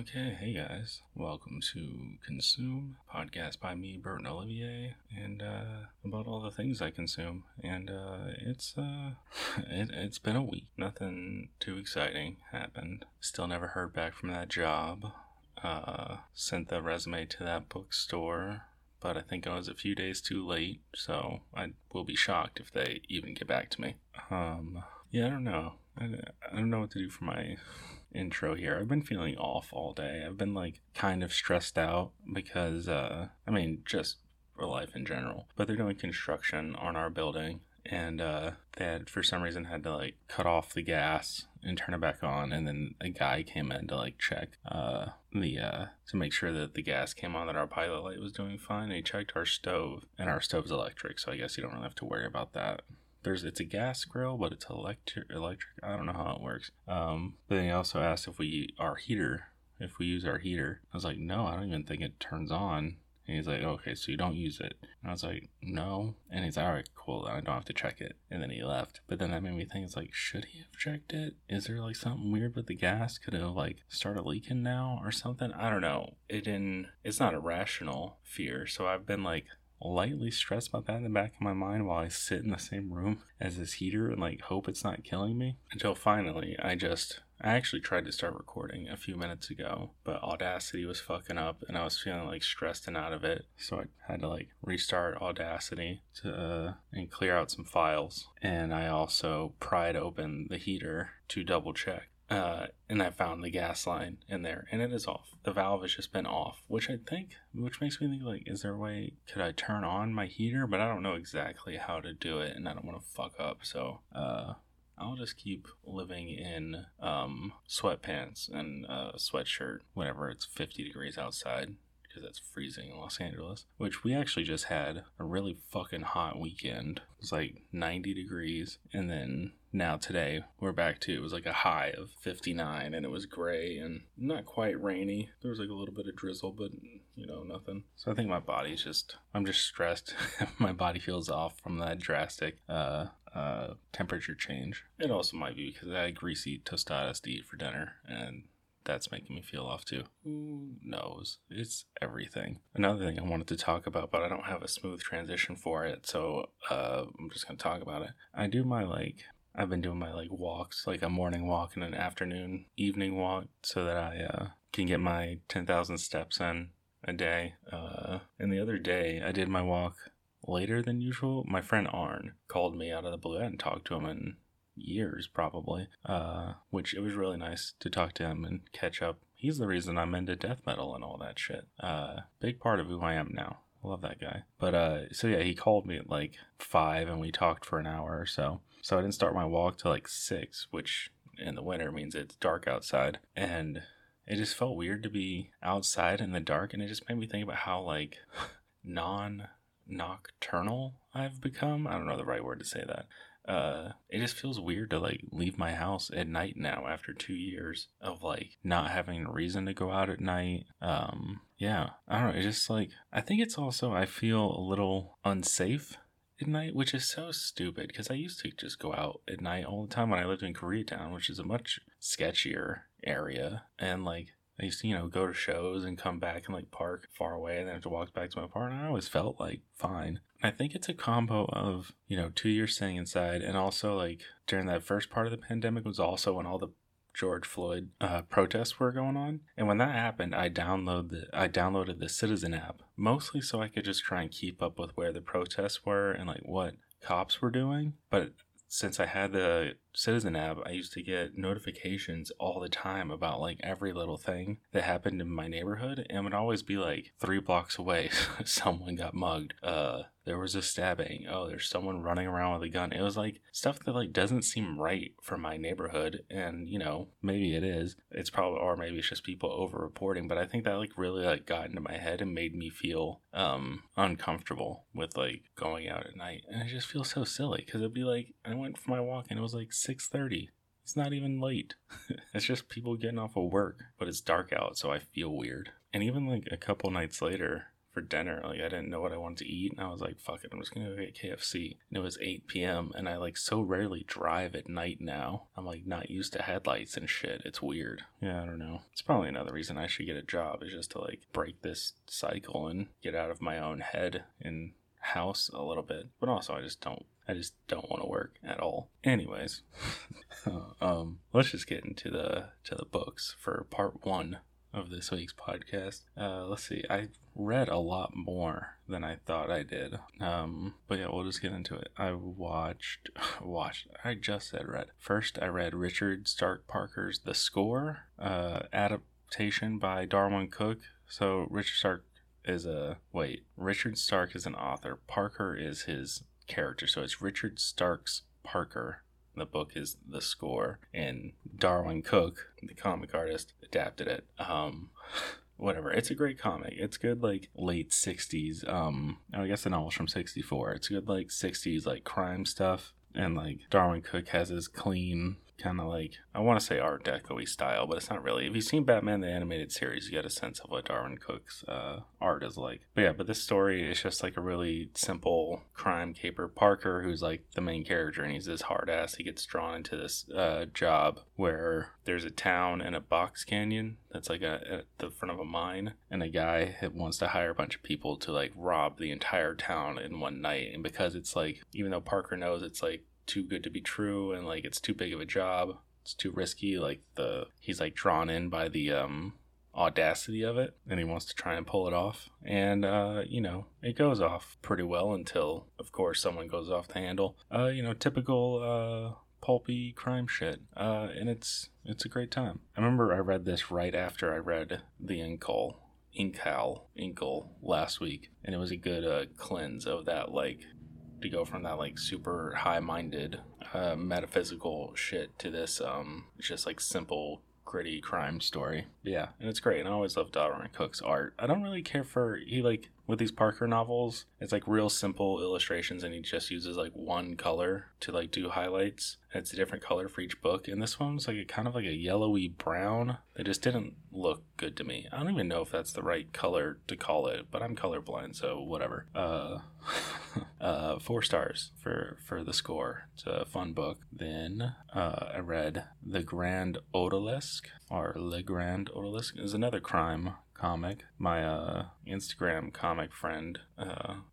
Okay, hey guys, welcome to Consume, podcast by me, Burton Olivier, and about all the things I consume. And it's been a week. Nothing too exciting happened. Still never heard back from that job. Sent the resume to that bookstore, but I think I was a few days too late, so I will be shocked if they even get back to me. I don't know. I don't know what to do for my intro here. I've been feeling off all day. I've been kind of stressed out because just for life in general. But they're doing construction on our building, and they had for some reason had to cut off the gas and turn it back on, and then a guy came in to check to make sure that the gas came on, that our pilot light was doing fine. And he checked our stove, and our stove's electric, so I guess you don't really have to worry about that. It's a gas grill, but it's electric. I don't know how it works. But then he also asked if we use our heater. I was like, no, I don't even think it turns on. And he's like, okay, so you don't use it. And I was like, no. And he's like, all right, cool, then I don't have to check it. And then he left. But then that made me think, it's should he have checked it? Is there something weird with the gas? Could it have started leaking now or something? I don't know. It's not a rational fear. So I've been lightly stressed about that in the back of my mind while I sit in the same room as this heater and hope it's not killing me, until finally I actually tried to start recording a few minutes ago, but Audacity was fucking up and I was feeling stressed and out of it, so I had to restart Audacity to and clear out some files, and I also pried open the heater to double check. And I found the gas line in there, and it is off. The valve has just been off, which makes me think, is there a way, could I turn on my heater? But I don't know exactly how to do it, and I don't want to fuck up, so, I'll just keep living in, sweatpants and sweatshirt whenever it's 50 degrees outside, because that's freezing in Los Angeles, which we actually just had a really fucking hot weekend. It was 90 degrees, and then now today we're back to, it was a high of 59, and it was gray and not quite rainy. There was a little bit of drizzle, but nothing. So I think my body's I'm just stressed. My body feels off from that drastic temperature change. It also might be because I had greasy tostadas to eat for dinner, and that's making me feel off too. Who knows? It's everything. Another thing I wanted to talk about, but I don't have a smooth transition for it, so I'm just gonna talk about it. I've been doing my walks, a morning walk and an afternoon evening walk, so that I can get my 10,000 steps in a day. And the other day I did my walk later than usual. My friend Arn called me out of the blue. I hadn't talked to him in years probably, which it was really nice to talk to him and catch up. He's the reason I'm into death metal and all that shit. Big part of who I am now. I love that guy. But he called me at 5 and we talked for an hour or so. So I didn't start my walk till 6, which in the winter means it's dark outside, and it just felt weird to be outside in the dark, and it just made me think about how non-nocturnal I've become. I don't know the right word to say that. It just feels weird to leave my house at night now after 2 years of not having a reason to go out at night. I don't know. It's just I think it's also, I feel a little unsafe at night, which is so stupid because I used to just go out at night all the time when I lived in Koreatown, which is a much sketchier area, and I used to, go to shows and come back and park far away and then have to walk back to my apartment. I always felt fine. I think it's a combo of, 2 years staying inside, and also during that first part of the pandemic was also when all the George Floyd protests were going on. And when that happened, I downloaded the Citizen app, mostly so I could just try and keep up with where the protests were and what cops were doing. But since I had the Citizen app, I used to get notifications all the time about every little thing that happened in my neighborhood, and would always be 3 blocks away someone got mugged, there was a stabbing, oh, there's someone running around with a gun. It was stuff that doesn't seem right for my neighborhood, and maybe it is, it's probably, or maybe it's just people over reporting, but I think that really got into my head and made me feel uncomfortable with going out at night. And I just feel so silly because it'd be I went for my walk and it was 6:30. It's not even late. It's just people getting off of work, but it's dark out, so I feel weird. And even a couple nights later, for dinner. Like, I didn't know what I wanted to eat, and I was like, fuck it, I'm just gonna go get KFC. And it was 8 p.m. and I like so rarely drive at night now. I'm like not used to headlights and shit. It's weird. Yeah, I don't know. It's probably another reason I should get a job, is just to like break this cycle and get out of my own head and house a little bit. But also I just don't want to work at all. Anyways, let's just get into the books for part one of this week's podcast. Let's see. I read a lot more than I thought I did. But yeah, we'll just get into it. I watched. I just said read. First, I read Richard Stark Parker's The Score, adaptation by Darwyn Cooke. So Richard Stark is an author. Parker is his character. So it's Richard Stark's Parker. The book is The Score, and Darwyn Cooke, the comic artist, adapted it. Whatever. It's a great comic. It's good, like, late 60s. I guess the novel's from 64. It's good, like, 60s, like, crime stuff. And, like, Darwyn Cooke has his clean, kind of like, I want to say Art Deco-y style, but it's not really. If you've seen Batman the Animated Series, you get a sense of what Darwyn Cooke's art is like. But yeah, but this story is just like a really simple crime caper. Parker, who's like the main character, and he's this hard ass, he gets drawn into this job where there's a town and a box canyon that's like at the front of a mine, and a guy wants to hire a bunch of people to like rob the entire town in one night. And because it's like, even though Parker knows it's like too good to be true, and like it's too big of a job, it's too risky, like he's like drawn in by the audacity of it, and he wants to try and pull it off. And it goes off pretty well until, of course, someone goes off the handle. Typical pulpy crime shit. And it's a great time. I remember I read this right after I read The Inkle last week, and it was a good cleanse of that, like, to go from that like super high-minded metaphysical shit to this just like simple gritty crime story. Yeah, and it's great. And I always love Darwyn Cooke's art. I don't really care for with these Parker novels, it's like real simple illustrations, and he just uses like one color to like do highlights. And it's a different color for each book. And this one's like kind of a yellowy brown that just didn't look good to me. I don't even know if that's the right color to call it, but I'm colorblind, so whatever. 4 stars for The Score. It's a fun book. Then I read The Grand Odalisque, or Le Grand Odalisque, is another crime comic. My Instagram comic friend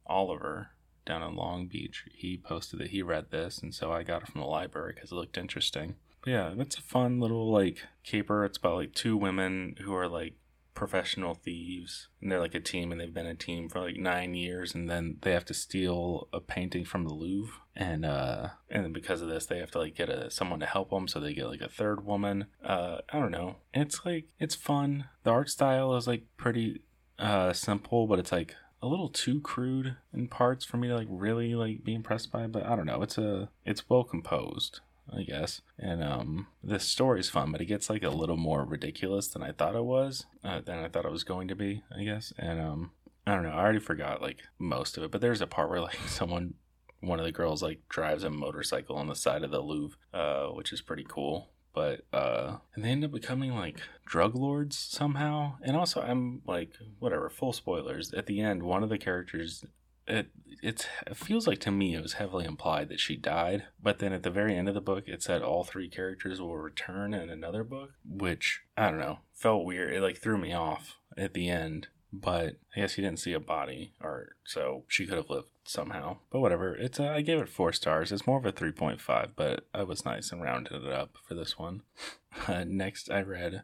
Oliver down in Long Beach, he posted that he read this, and so I got it from the library because it looked interesting. But yeah, it's a fun little like caper. It's about like two women who are like professional thieves, and they're like a team, and they've been a team for like 9 years, and then they have to steal a painting from the Louvre, and then because of this they have to like get someone to help them, so they get like a third woman. I don't know, it's fun. The art style is like pretty simple, but it's like a little too crude in parts for me to like really like be impressed by. But I don't know, it's well composed, I guess. And this story's fun, but it gets like a little more ridiculous than I thought it was, going to be, I guess. And I don't know, I already forgot like most of it, but there's a part where like one of the girls like drives a motorcycle on the side of the Louvre, which is pretty cool. But, and they end up becoming, like, drug lords somehow. And also, I'm, like, whatever, full spoilers. At the end, one of the characters, it feels like to me it was heavily implied that she died. But then at the very end of the book, it said all 3 characters will return in another book. Which, I don't know, felt weird. It, like, threw me off at the end. But I guess you didn't see a body, or so she could have lived somehow. But whatever, it's I gave it 4 stars. It's more of a 3.5, but I was nice and rounded it up for this one. Next, I read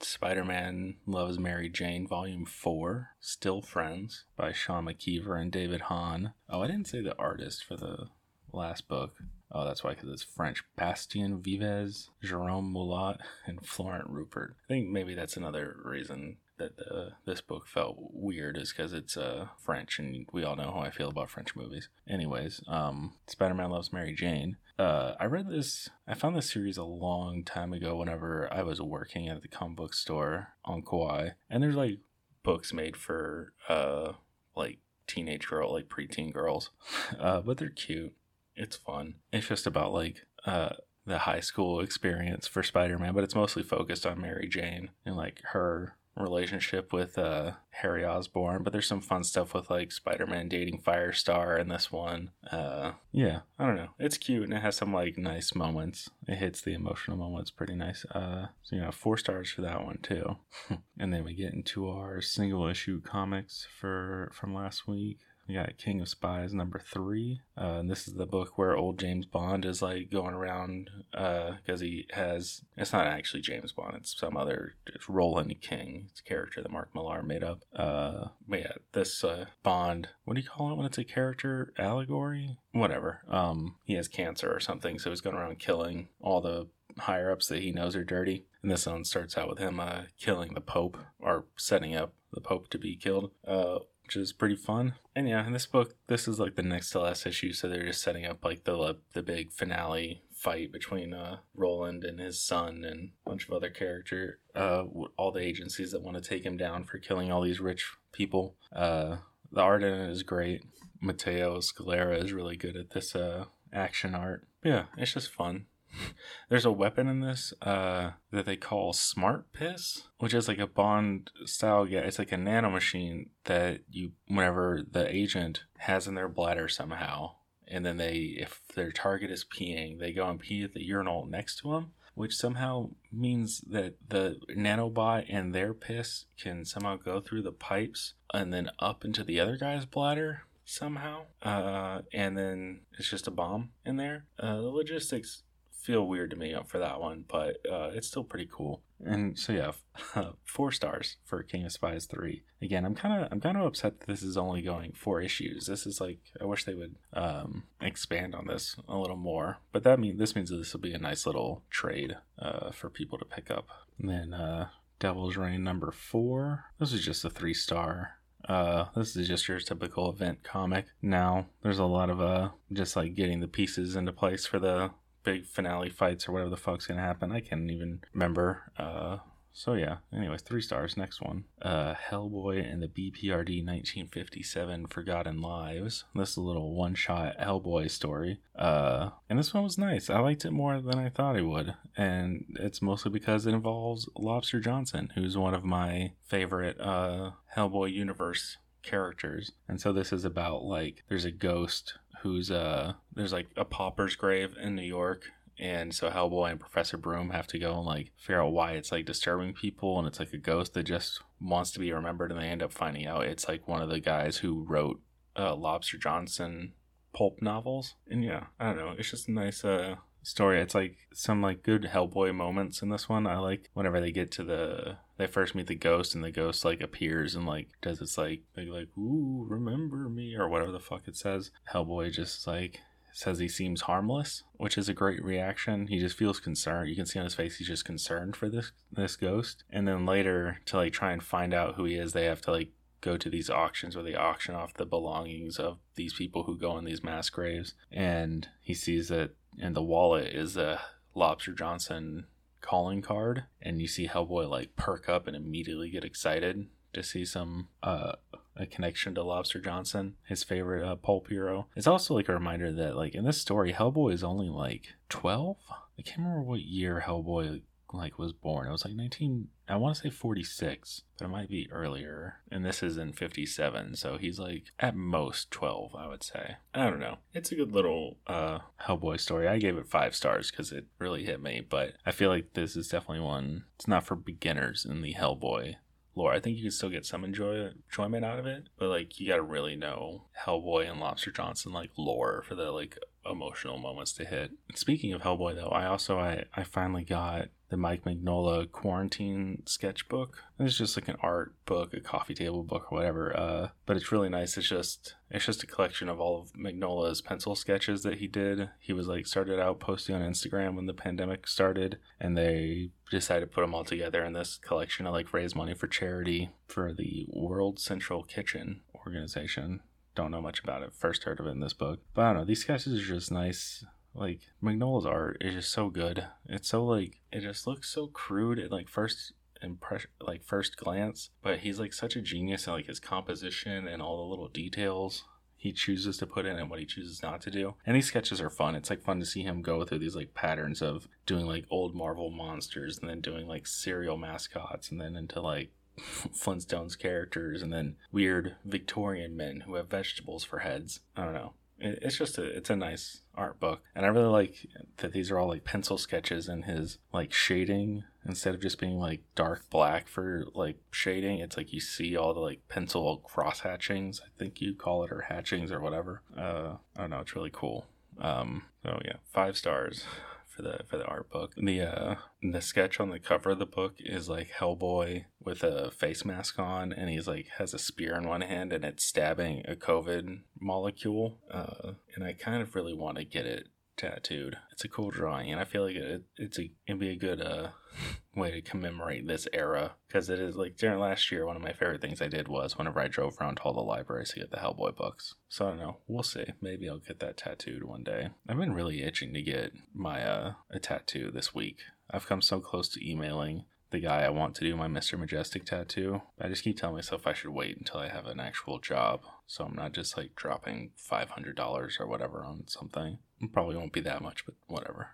Spider-Man Loves Mary Jane, Volume 4, Still Friends, by Sean McKeever and David Hahn. Oh, I didn't say the artist for the last book. Oh, that's why, because it's French. Bastien Vives, Jerome Mulat, and Florent Rupert. I think maybe that's another reason that this book felt weird, is because it's French, and we all know how I feel about French movies. Anyways, Spider-Man Loves Mary Jane. I found this series a long time ago whenever I was working at the comic book store on Kauai, and there's like books made for like teenage girl, like preteen girls, but they're cute. It's fun. It's just about like the high school experience for Spider-Man, but it's mostly focused on Mary Jane and like her relationship with Harry Osborn, but there's some fun stuff with like Spider-Man dating Firestar in this one. Yeah, I don't know. It's cute and it has some like nice moments. It hits the emotional moments pretty nice. So, you know, 4 stars for that one too. And then we get into our single issue comics from last week. We got King of Spies number 3. And this is the book where old James Bond is like going around because he has, it's not actually James Bond, it's some other, it's Roland King. It's a character that Mark Millar made up. But yeah, this Bond, what do you call it when it's a character? Allegory? Whatever. He has cancer or something, so he's going around killing all the higher-ups that he knows are dirty. And this one starts out with him killing the Pope, or setting up the Pope to be killed. Which is pretty fun. And yeah, in this book, this is like the next to last issue, so they're just setting up like the big finale fight between Roland and his son and a bunch of other character, all the agencies that want to take him down for killing all these rich people. The art in it is great. Mateo Scalera is really good at this action art. Yeah, it's just fun. There's a weapon in this that they call Smart Piss, which is like a Bond style. Yeah, it's like a nanomachine that you, whenever the agent has in their bladder somehow, and then they, if their target is peeing, they go and pee at the urinal next to them, which somehow means that the nanobot and their piss can somehow go through the pipes and then up into the other guy's bladder somehow. And then it's just a bomb in there. The logistics feel weird to me for that one, but it's still pretty cool. And so yeah, 4 stars for King of Spies 3. Again, I'm kind of upset that this is only going 4 issues. This is like, I wish they would expand on this a little more. But this means that this will be a nice little trade for people to pick up. And then Devil's Reign number 4. This is just a 3-star. This is just your typical event comic. Now there's a lot of just like getting the pieces into place for the big finale fights or whatever the fuck's gonna happen. I can't even remember. So yeah, anyways, 3 stars. Next one, Hellboy and the BPRD 1957 Forgotten Lives. This is a little one-shot Hellboy story, and this one was nice. I liked it more than I thought I would, and it's mostly because it involves Lobster Johnson, who's one of my favorite Hellboy universe characters. And so this is about like, there's a ghost who's there's like a pauper's grave in New York, and so Hellboy and Professor Broom have to go and like figure out why it's like disturbing people, and it's like a ghost that just wants to be remembered, and they end up finding out it's like one of the guys who wrote Lobster Johnson pulp novels. And yeah, I don't know, it's just a nice story. It's like some like good Hellboy moments in this one. I like whenever they get to they first meet the ghost, and the ghost like appears and like does its like big like "ooh, remember me" or whatever the fuck it says. Hellboy just like says he seems harmless, which is a great reaction. He just feels concerned. You can see on his face he's just concerned for this ghost. And then later, to like try and find out who he is, they have to like go to these auctions where they auction off the belongings of these people who go in these mass graves. And he sees that in the wallet is a Lobster Johnson calling card, and you see Hellboy like perk up and immediately get excited to see some a connection to Lobster Johnson, his favorite pulp hero. It's also like a reminder that like in this story, Hellboy is only like 12. I can't remember what year Hellboy like was born. It was like 19, I want to say 46, but it might be earlier, and this is in 57, so he's like at most 12, I would say. I don't know, it's a good little Hellboy story. I gave it 5 stars because it really hit me, but I feel like this is definitely one, it's not for beginners in the Hellboy lore. I think you can still get some enjoyment out of it, but like you gotta really know Hellboy and Lobster Johnson like lore for the like emotional moments to hit. Speaking of Hellboy though, I finally got the Mike Mignola Quarantine Sketchbook. It's just like an art book, a coffee table book or whatever, but it's really nice. It's just a collection of all of Mignola's pencil sketches that he did. He was like started out posting on Instagram when the pandemic started, and they decided to put them all together in this collection to like raise money for charity for the World Central Kitchen organization. Don't know much about it, first heard of it in this book, but I don't know, these sketches are just nice. Like Mignola's art is just so good. It's so like, it just looks so crude at like first impression, like first glance, but he's like such a genius at like his composition and all the little details he chooses to put in and what he chooses not to do. And these sketches are fun. It's like fun to see him go through these like patterns of doing like old Marvel monsters, and then doing like serial mascots, and then into like Flintstones characters and then weird Victorian men who have vegetables for heads. I don't know. It's just it's a nice art book, and I really like that these are all like pencil sketches and his like shading instead of just being like dark black for like shading. It's like you see all the like pencil cross hatchings, I think you call it, or hatchings or whatever. I don't know. It's really cool. So yeah, 5 stars for the art book. The sketch on the cover of the book is like Hellboy with a face mask on, and he's like has a spear in one hand and it's stabbing a COVID molecule, and I kind of really want to get it tattooed. It's a cool drawing, and I feel like it'd be a good way to commemorate this era, because it is like during last year one of my favorite things I did was whenever I drove around to all the libraries to get the Hellboy books. So I don't know, we'll see. Maybe I'll get that tattooed one day. I've been really itching to get my a tattoo this week. I've come so close to emailing the guy I want to do my Mr. Majestic tattoo. I just keep telling myself I should wait until I have an actual job, so I'm not just like dropping $500 or whatever on something. It probably won't be that much, but whatever.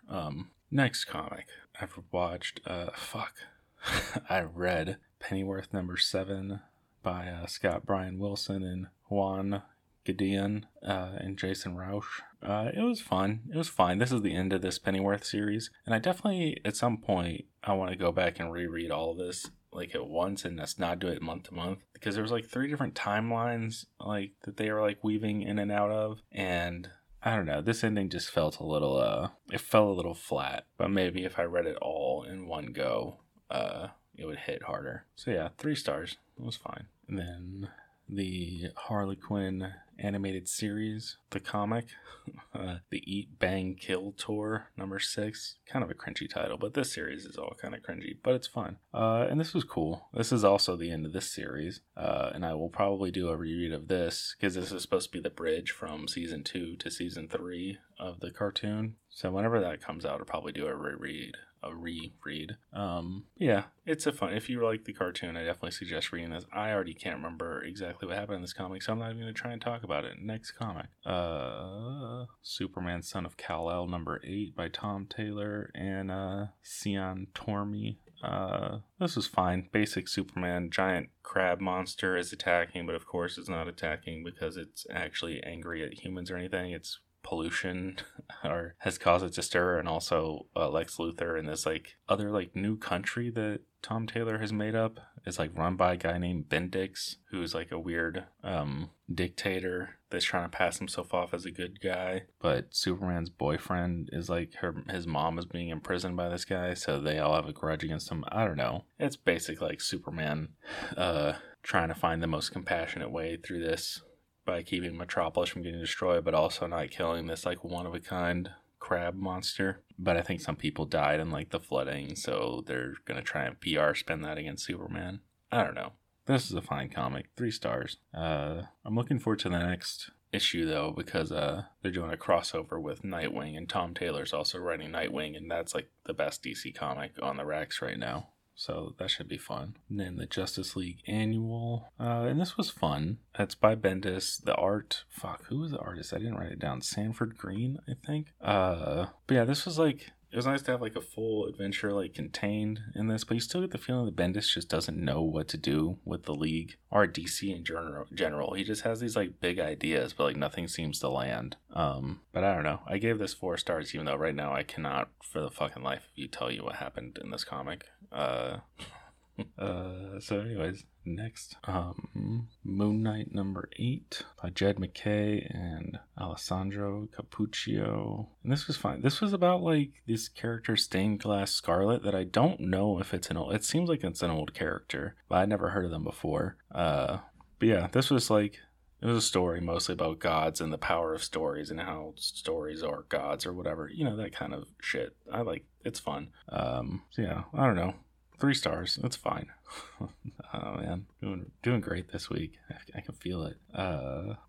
Next comic I've watched, I read Pennyworth #7 by Scott Bryan Wilson and Juan Gideon and Jason Rausch. It was fun. It was fine. This is the end of this Pennyworth series, and I definitely at some point I want to go back and reread all of this like at once and just not do it month to month, because there was like 3 different timelines like that they were like weaving in and out of, and I don't know, this ending just felt a little it fell a little flat, but maybe if I read it all in one go it would hit harder. So yeah, 3 stars. It was fine. And then the Harley Quinn animated series, the comic, the Eat Bang Kill Tour #6, kind of a cringy title, but this series is all kind of cringy, but it's fun. And this was cool. This is also the end of this series, and I will probably do a reread of this, because this is supposed to be the bridge from season 2 to season 3 of the cartoon. So whenever that comes out, I'll probably do a reread. Yeah, it's a fun, if you like the cartoon, I definitely suggest reading this. I already can't remember exactly what happened in this comic, so I'm not even going to try and talk about it. Next comic, Superman Son of Kal-El #8 by Tom Taylor and Cian Tormey. This is fine. Basic Superman, giant crab monster is attacking, but of course it's not attacking because it's actually angry at humans or anything. It's pollution or has caused it to stir, and also Lex Luthor in this like other like new country that Tom Taylor has made up is like run by a guy named Bendix, who's like a weird dictator that's trying to pass himself off as a good guy, but Superman's boyfriend is like his mom is being imprisoned by this guy, so they all have a grudge against him. I don't know, it's basic like Superman trying to find the most compassionate way through this by keeping Metropolis from getting destroyed, but also not killing this like one-of-a-kind crab monster. But I think some people died in like the flooding, so they're gonna try and PR spin that against Superman. I don't know. This is a fine comic. 3 stars. I'm looking forward to the next issue though, because they're doing a crossover with Nightwing, and Tom Taylor's also writing Nightwing, and that's like the best DC comic on the racks right now. So that should be fun. And then the Justice League Annual. And this was fun. That's by Bendis. The art. Who was the artist? I didn't write it down. Sanford Green, I think. But yeah, this was like, it was nice to have like a full adventure like contained in this, but you still get the feeling that Bendis just doesn't know what to do with the League or DC in general. He just has these like big ideas, but like nothing seems to land. But I don't know. I gave this 4 stars, even though right now I cannot for the fucking life of you tell you what happened in this comic. So anyways, next, Moon Knight #8 by Jed McKay and Alessandro Capuccio. And this was fine. This was about like this character Stained Glass Scarlet that I don't know if it's an old, it seems like it's an old character, but I'd never heard of them before. But yeah, this was like, it was a story mostly about gods and the power of stories and how stories are gods or whatever, you know, that kind of shit. I like, it's fun. So yeah, I don't know. 3 stars. That's fine. Oh man, doing great this week. I can feel it.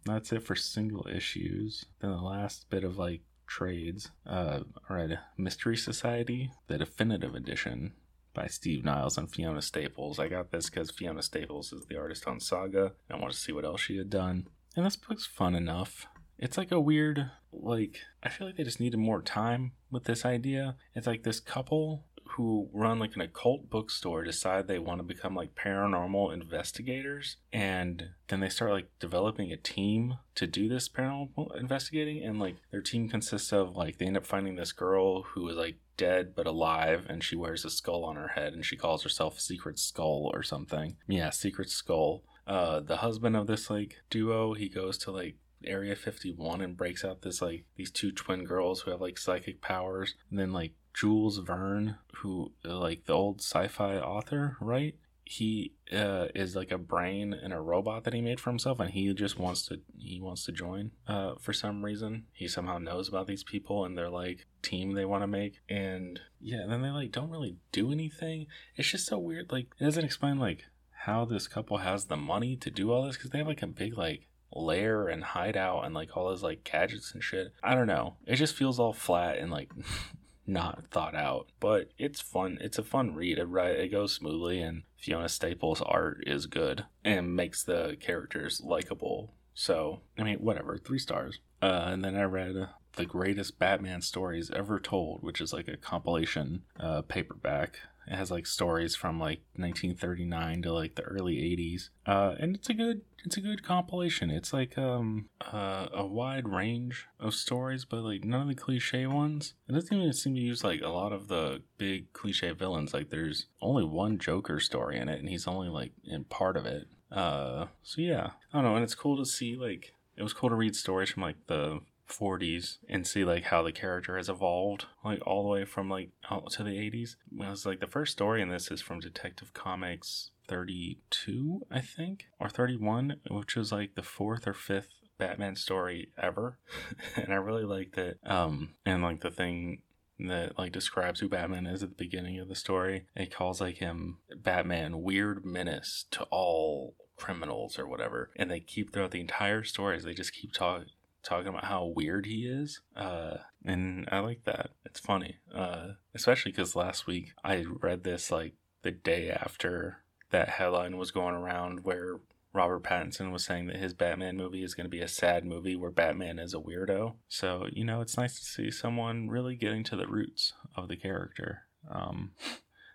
That's it for single issues. Then the last bit of like trades. I read Mystery Society, the definitive edition by Steve Niles and Fiona Staples. I got this because Fiona Staples is the artist on Saga, and I wanted to see what else she had done. And this book's fun enough. It's like a weird, like I feel like they just needed more time with this idea. It's like this couple who run like an occult bookstore decide they want to become like paranormal investigators, and then they start like developing a team to do this paranormal investigating, and like their team consists of like they end up finding this girl who is like dead but alive, and she wears a skull on her head and she calls herself Secret Skull or something. Yeah, Secret Skull. The husband of this like duo, he goes to like Area 51 and breaks out this like these two twin girls who have like psychic powers, and then like Jules Verne, who like the old sci-fi author, right? He is like a brain and a robot that he made for himself, and he just wants to join for some reason. He somehow knows about these people and their like team they want to make, and yeah, and then they like don't really do anything. It's just so weird. Like it doesn't explain like how this couple has the money to do all this, because they have like a big like lair and hideout and like all those like gadgets and shit. I don't know, it just feels all flat and like not thought out, but it's fun. It's a fun read. It goes smoothly, and Fiona Staples' art is good and makes the characters likable. So I mean, whatever, 3 stars. And then I read The Greatest Batman Stories Ever Told, which is like a compilation paperback. It has like stories from like 1939 to like the early 80s, and it's a good compilation. It's like a wide range of stories, but like none of the cliche ones. It doesn't even seem to use like a lot of the big cliche villains. Like there's only one Joker story in it, and he's only like in part of it. So yeah, I don't know. And it's cool to see like it was cool to read stories from like the 40s and see like how the character has evolved like all the way from like out to the 80s. It was like the first story in this is from Detective Comics 32, I think, or 31, which is like the 4th or 5th Batman story ever. And I really liked it. And like the thing that like describes who Batman is at the beginning of the story, it calls like him Batman Weird Menace to all criminals or whatever, and they keep throughout the entire story, they just keep talking about how weird he is, and I like that. It's funny, especially because last week I read this like the day after that headline was going around where Robert Pattinson was saying that his Batman movie is going to be a sad movie where Batman is a weirdo. So you know, it's nice to see someone really getting to the roots of the character.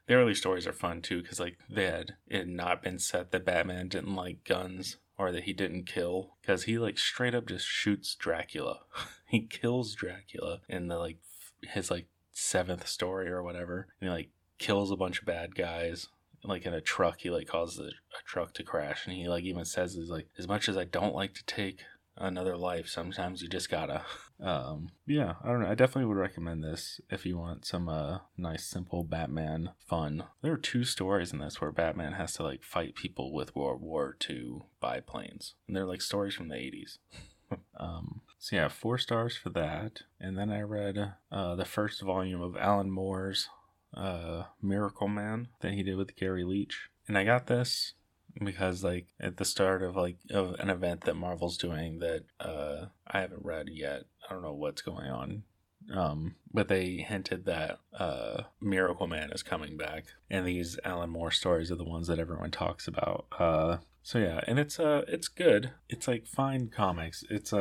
The early stories are fun too, because like it had not been said that Batman didn't like guns or that he didn't kill, because he like straight up just shoots Dracula. He kills Dracula in the like his like 7th story or whatever, and he like kills a bunch of bad guys like in a truck. He like causes a truck to crash, and he like even says he's like, as much as I don't like to take another life, sometimes you just gotta. Yeah, I don't know, I definitely would recommend this if you want some nice simple Batman fun. There are 2 stories in this where Batman has to like fight people with World War II biplanes, and they're like stories from the 80s. So yeah, 4 stars for that. And then I read the first volume of Alan Moore's Miracle Man that he did with Gary Leach, and I got this because like at the start of like of an event that Marvel's doing that I haven't read yet, I don't know what's going on, but they hinted that Miracle Man is coming back, and these Alan Moore stories are the ones that everyone talks about. So yeah, and it's good. It's like fine comics. It's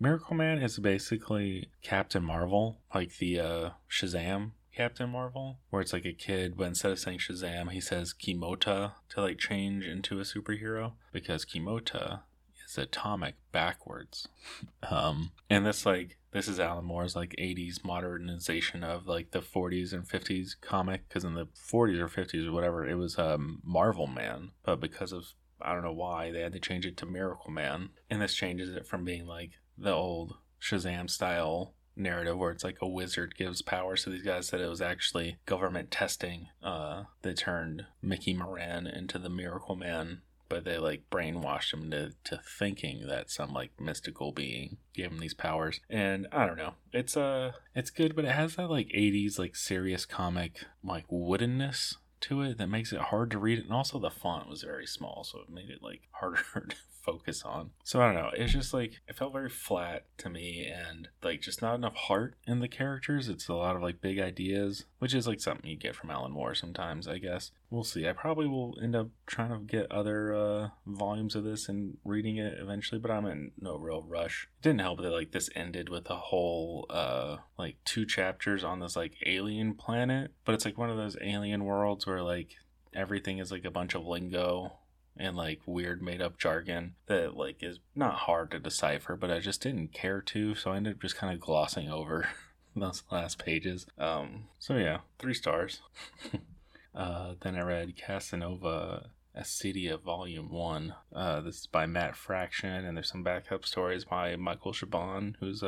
Miracle Man is basically Captain Marvel, like the Shazam Captain Marvel, where it's like a kid, but instead of saying Shazam, he says Kimota to like change into a superhero, because Kimota is atomic backwards. And this is Alan Moore's like 80s modernization of like the 40s and 50s comic, because in the 40s or 50s or whatever, it was Marvel Man, but because of I don't know why, they had to change it to Miracle Man, and this changes it from being like the old Shazam style narrative where it's like a wizard gives power. So these guys said it was actually government testing they turned Mickey Moran into the Miracle Man, but they like brainwashed him to thinking that some like mystical being gave him these powers. And I don't know, it's good, but it has that like 80s like serious comic like woodenness to it that makes it hard to read, and also the font was very small, so it made it like harder to focus on. So I don't know, it's just like it felt very flat to me, and like just not enough heart in the characters. It's a lot of like big ideas, which is like something you get from Alan Moore sometimes, I guess, We'll see. I probably will end up trying to get other volumes of this and reading it eventually, but I'm in no real rush. It didn't help that like this ended with a whole like 2 chapters on this like alien planet, but it's like one of those alien worlds where like everything is like a bunch of lingo and like weird made up jargon that like is not hard to decipher, but I just didn't care to, so I ended up just kind of glossing over those last pages. So yeah, 3 stars. Then I read Casanova Acedia Volume 1. This is by Matt Fraction, and there's some backup stories by Michael Chabon, who's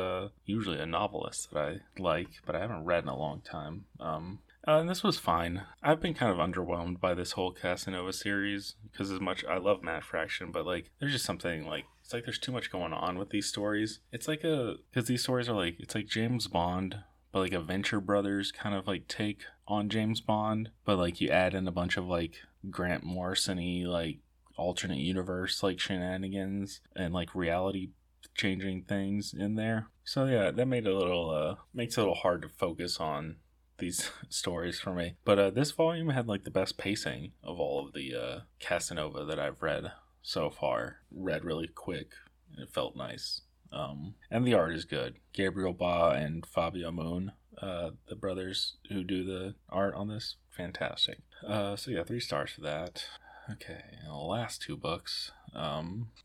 usually a novelist that I like, but I haven't read in a long time. And this was fine. I've been kind of underwhelmed by this whole Casanova series, because as much I love Matt Fraction, but like there's just something like it's like there's too much going on with these stories. It's like because these stories are like it's like James Bond, but like a Venture Brothers kind of like take on James Bond, but like you add in a bunch of like Grant Morrison-y like alternate universe like shenanigans and like reality changing things in there. So yeah, that made a little makes it a little hard to focus on these stories for me. But this volume had like the best pacing of all of the Casanova that I've read so far. Read really quick and it felt nice. And the art is good. Gabriel Ba and Fabio Moon, the brothers who do the art on this, fantastic. So yeah, 3 stars for that. Okay, and the last 2 books.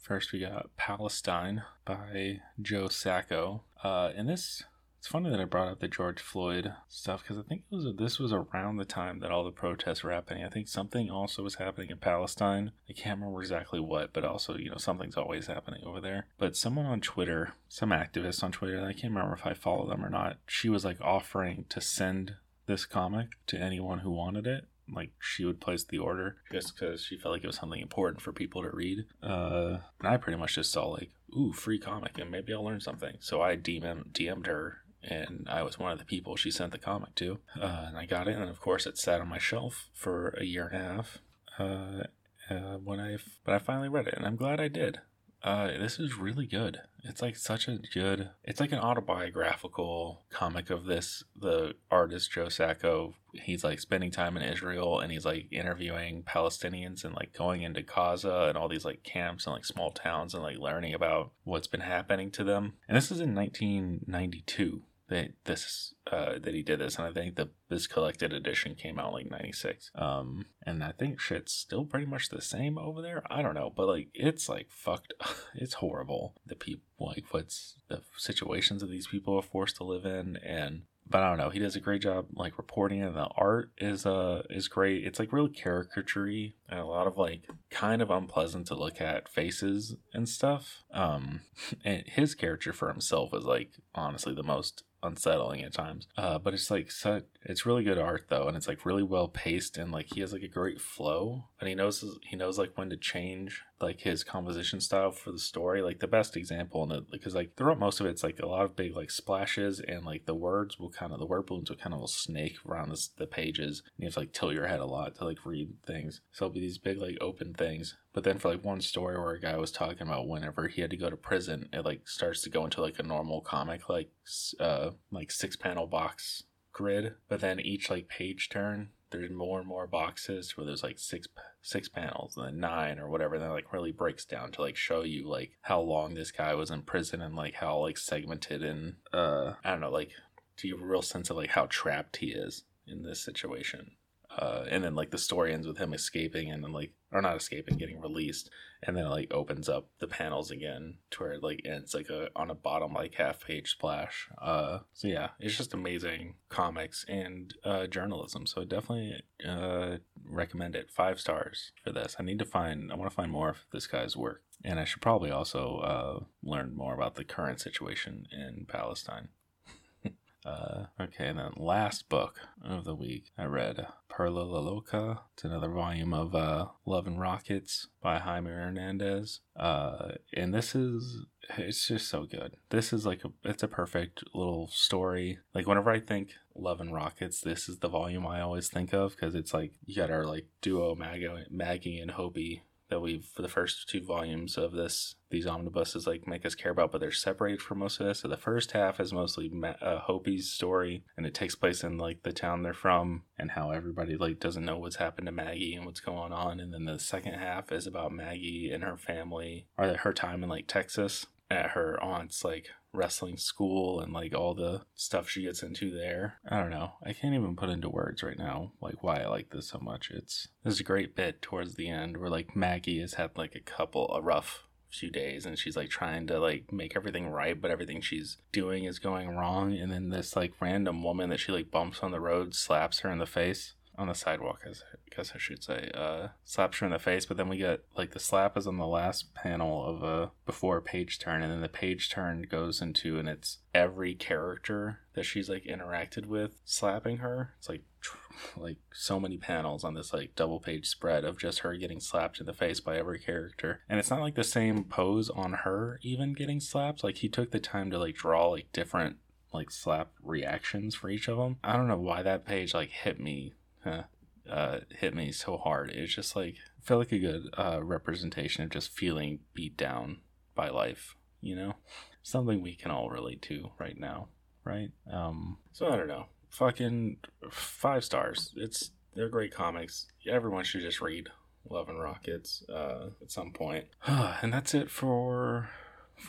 First we got Palestine by Joe Sacco. And this, it's funny that I brought up the George Floyd stuff, because I think this was around the time that all the protests were happening. I think something also was happening in Palestine. I can't remember exactly what, but also, you know, something's always happening over there. But someone on Twitter, some activist on Twitter, I can't remember if I follow them or not, she was like offering to send this comic to anyone who wanted it. Like she would place the order just because she felt like it was something important for people to read. And I pretty much just saw like, ooh, free comic, and maybe I'll learn something. So I DM'd her. And I was one of the people she sent the comic to. And I got it. And of course, it sat on my shelf for a year and a half. But I finally read it. And I'm glad I did. This is really good. It's like such a good... It's like an autobiographical comic of this. The artist, Joe Sacco, he's like spending time in Israel. And he's like interviewing Palestinians. And like going into Gaza. And all these like camps and like small towns. And like learning about what's been happening to them. And this is in 1992. That he did this, and I think this collected edition came out like 96. And I think shit's still pretty much the same over there. I don't know, but like it's like fucked. It's horrible. The people, like what's the situations that these people are forced to live in, but I don't know. He does a great job like reporting, and the art is great. It's like real caricature-y and a lot of like kind of unpleasant to look at faces and stuff. And his character for himself is like honestly the most unsettling at times, but it's like it's really good art though, and it's like really well paced, and like he has like a great flow, and he knows like when to change like his composition style for the story. Like the best example, and because like throughout most of it's like a lot of big like splashes, and like the word balloons will kind of snake around the pages, and you have to like tilt your head a lot to like read things, so it'll be these big like open things. But then for like one story where a guy was talking about whenever he had to go to prison, it like starts to go into like a normal comic like 6-panel box grid. But then each like page turn, there's more and more boxes where there's like six panels and then 9 or whatever. And that like really breaks down to like show you like how long this guy was in prison and like how like segmented and I don't know, like do you have a real sense of like how trapped he is in this situation. And then like the story ends with him escaping and then like, or not escaping, getting released, and then it like opens up the panels again to where it like ends like on a bottom like half-page splash. So yeah, it's just amazing comics and journalism. So I definitely recommend it. 5 stars for this. I want to find more of this guy's work, and I should probably also learn more about the current situation in Palestine. Okay, and then last book of the week, I read Perla La Loca. It's another volume of Love and Rockets by Jaime Hernandez. And it's just so good. This is like it's a perfect little story. Like whenever I think Love and Rockets, this is the volume I always think of, because it's like you got our like duo Maggie and Hopi that we've, for the first two volumes of this, these omnibuses like make us care about, but they're separated from most of this. So the first half is mostly Hopi's story, and it takes place in like the town they're from and how everybody like doesn't know what's happened to Maggie and what's going on. And then the second half is about Maggie and her family, or her time in like Texas at her aunt's like wrestling school and like all the stuff she gets into there. I don't know, I can't even put into words right now like why I like this so much. There's a great bit towards the end where like Maggie has had like a rough few days, and she's like trying to like make everything right, but everything she's doing is going wrong. And then this like random woman that she like bumps on the road slaps her in the face on the sidewalk, I guess I should say, slaps her in the face. But then we get like the slap is on the last panel of a before page turn, and then the page turn goes into, and it's every character that she's like interacted with slapping her. It's like so many panels on this like double page spread of just her getting slapped in the face by every character. And it's not like the same pose on her even getting slapped. Like he took the time to like draw like different like slap reactions for each of them. I don't know why that page like hit me so hard. It's just like, I feel like a good representation of just feeling beat down by life, you know, something we can all relate to right now, right? So I don't know, fucking 5 stars. They're great comics. Everyone should just read Love and Rockets at some point. And that's it for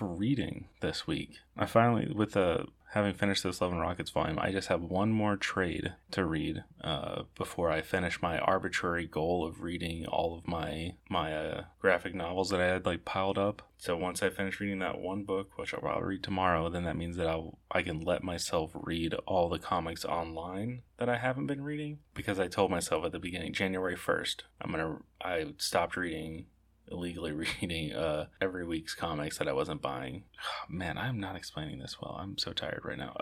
reading this week. I finally, with the having finished this Love and Rockets volume, I just have one more trade to read before I finish my arbitrary goal of reading all of my graphic novels that I had like piled up. So once I finish reading that one book, which I'll probably read tomorrow, then that means that I can let myself read all the comics online that I haven't been reading, because I told myself at the beginning, January 1st, I stopped reading, illegally reading every week's comics that I wasn't buying. Man, I'm not explaining this well. I'm so tired right now.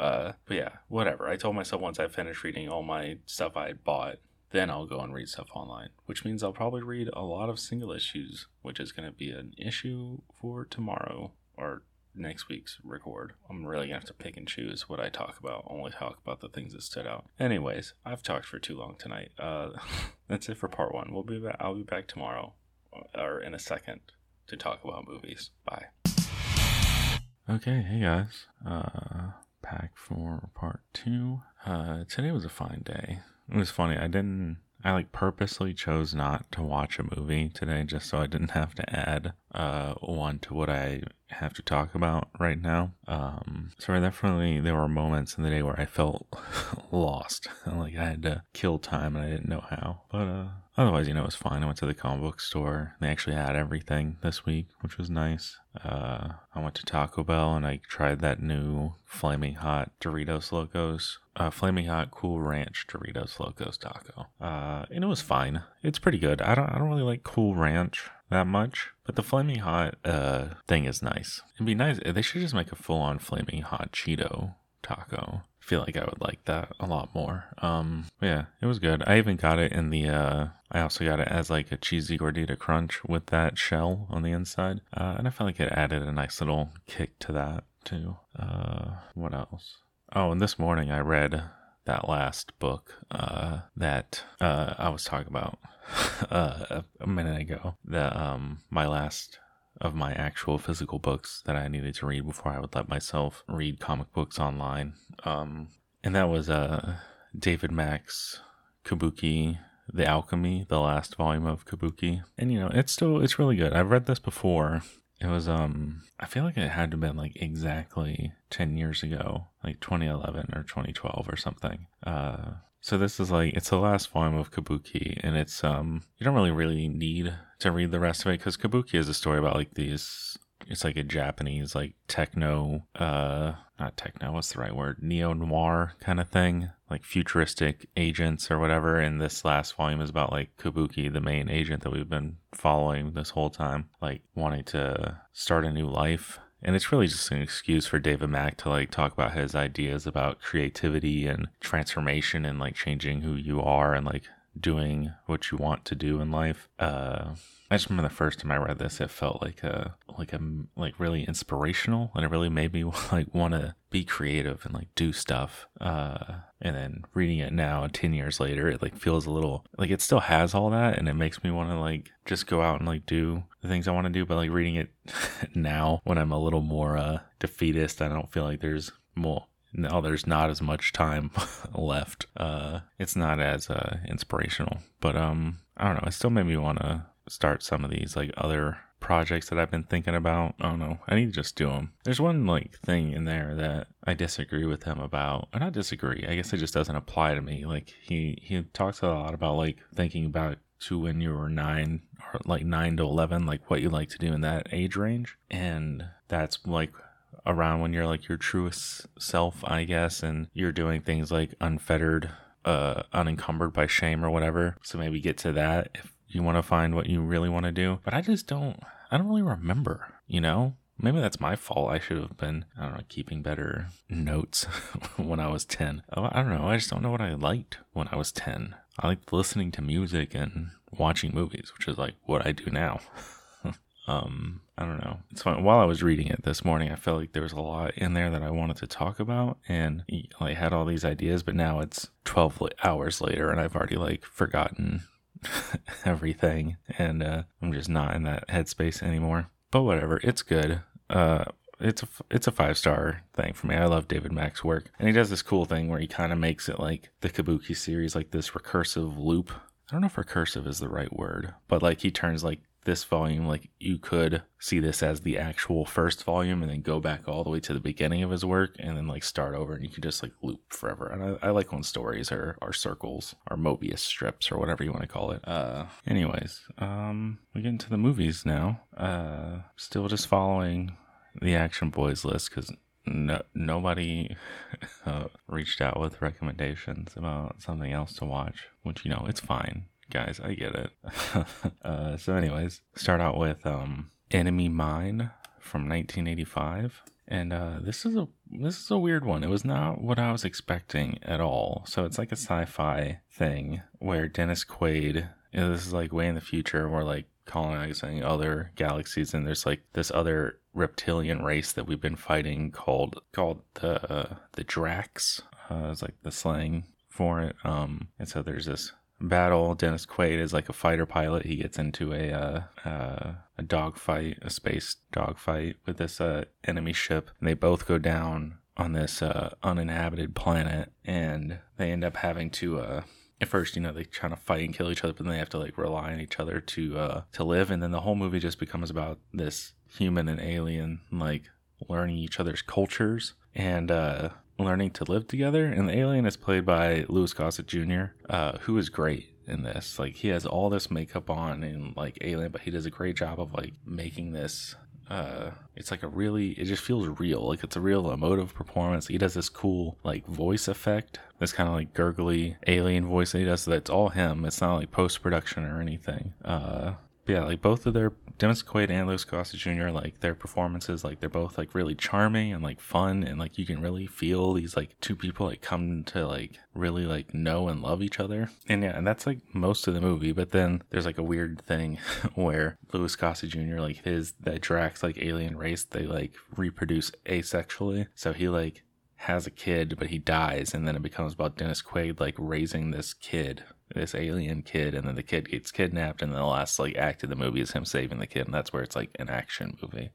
But yeah, whatever. I told myself once I finish reading all my stuff I bought, then I'll go and read stuff online, which means I'll probably read a lot of single issues, which is going to be an issue for tomorrow or next week's record. I'm really gonna have to pick and choose what I talk about, only talk about the things that stood out. Anyways, I've talked for too long tonight. That's it for part one. I'll be back tomorrow, or in a second, to talk about movies. Bye. Okay, hey guys, back for part two. Today was a fine day. It was funny, I like purposely chose not to watch a movie today just so I didn't have to add one to what I have to talk about right now. So definitely there were moments in the day where I felt lost, like I had to kill time and I didn't know how, but otherwise, you know, it was fine. I went to the comic book store. They actually had everything this week, which was nice. I went to Taco Bell and I tried that new Flaming Hot Doritos Locos, Flaming Hot Cool Ranch Doritos Locos taco. And it was fine. It's pretty good. I don't really like Cool Ranch that much, but the Flaming Hot thing is nice. It'd be nice. They should just make a full-on Flaming Hot Cheeto taco. I feel like I would like that a lot more. Yeah, it was good. I even got it in the I also got it as like a cheesy gordita crunch with that shell on the inside, and I felt like it added a nice little kick to that too. What else? Oh, and this morning I read that last book that I was talking about a minute ago, that my last of my actual physical books that I needed to read before I would let myself read comic books online. And that was David Mack's Kabuki, The Alchemy, the last volume of Kabuki. And, you know, it's really good. I've read this before. It was, I feel like it had to have been like exactly 10 years ago, like 2011 or 2012 or something. So this is like, it's the last volume of Kabuki, and it's, you don't really need to read the rest of it, because Kabuki is a story about like these, it's like a Japanese like techno, not techno, what's the right word? Neo-noir kind of thing, like futuristic agents or whatever. And this last volume is about like Kabuki, the main agent that we've been following this whole time, like wanting to start a new life. And it's really just an excuse for David Mack to like talk about his ideas about creativity and transformation and like changing who you are and like doing what you want to do in life. I just remember the first time I read this, it felt like really inspirational, and it really made me like want to be creative and like do stuff. And then reading it now, 10 years later, it like feels a little like it still has all that, and it makes me want to like just go out and like do the things I want to do. But like reading it now, when I'm a little more defeatist, I don't feel like there's more. No, there's not as much time left. It's not as inspirational, but I don't know. It still made me want to start some of these like other projects that I've been thinking about. I don't know. I need to just do them. There's one like thing in there that I disagree with him about, and I disagree. I guess it just doesn't apply to me. Like he talks a lot about like thinking about to when you were 9 or like 9 to 11, like what you like to do in that age range, and that's like around when you're like your truest self, I guess, and you're doing things like unfettered, unencumbered by shame or whatever. So maybe get to that if you want to find what you really want to do. But I just don't really remember, you know? Maybe that's my fault. I should have been, I don't know, keeping better notes when I was 10. I don't know. I just don't know what I liked when I was 10. I liked listening to music and watching movies, which is like what I do now. I don't know. It's fun. While I was reading it this morning, I felt like there was a lot in there that I wanted to talk about, and like had all these ideas, but now it's 12 hours later and I've already like forgotten everything, and I'm just not in that headspace anymore. But whatever, it's good. It's a 5-star thing for me. I love David Mack's work, and he does this cool thing where he kind of makes it like the Kabuki series, like this recursive loop. I don't know if recursive is the right word, but like he turns like this volume, like you could see this as the actual first volume and then go back all the way to the beginning of his work and then like start over, and you can just like loop forever. And I like when stories are circles or Mobius strips or whatever you want to call it. Anyways, we get into the movies now. Still just following the Action Boys list because nobody reached out with recommendations about something else to watch, which, you know, it's fine. Guys, I get it. So anyways, start out with Enemy Mine from 1985. And this is a weird one. It was not what I was expecting at all. So it's like a sci-fi thing where Dennis Quaid, you know, this is like way in the future, we're like colonizing other galaxies, and there's like this other reptilian race that we've been fighting called the Drax. It's like the slang for it. And so there's this battle. Dennis Quaid is like a fighter pilot. He gets into a dogfight, a space dogfight with this enemy ship, and they both go down on this uninhabited planet, and they end up having to at first, you know, they try to fight and kill each other, but then they have to like rely on each other to live. And then the whole movie just becomes about this human and alien like learning each other's cultures and learning to live together. And the alien is played by Louis Gossett Jr., who is great in this. Like, he has all this makeup on and like alien, but he does a great job of like making this it's like a really, it just feels real. Like, it's a real emotive performance. He does this cool like voice effect, this kind of like gurgly alien voice that he does, so that's all him. It's not like post-production or anything. Yeah, like both of their, Dennis Quaid and Louis Gossett Jr., like their performances, like they're both like really charming and like fun, and like you can really feel these like two people like come to like really like know and love each other. And yeah, and that's like most of the movie. But then there's like a weird thing where Louis Gossett Jr., like that Drax like alien race, they like reproduce asexually. So he like has a kid, but he dies, and then it becomes about Dennis Quaid like raising this kid, this alien kid, and then the kid gets kidnapped, and the last like act of the movie is him saving the kid, and that's where it's like an action movie.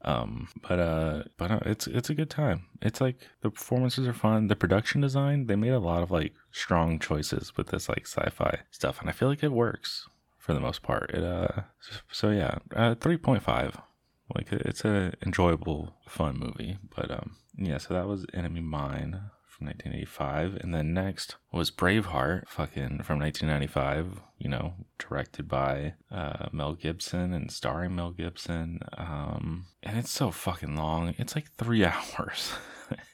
It's a good time. It's like the performances are fun, the production design, they made a lot of like strong choices with this like sci-fi stuff, and I feel like it works for the most part. It so yeah, 3.5. like, it's a enjoyable, fun movie. But yeah, so that was Enemy Mine from 1985, and then next was Braveheart, fucking, from 1995, you know, directed by Mel Gibson and starring Mel Gibson. And it's so fucking long. It's like 3 hours.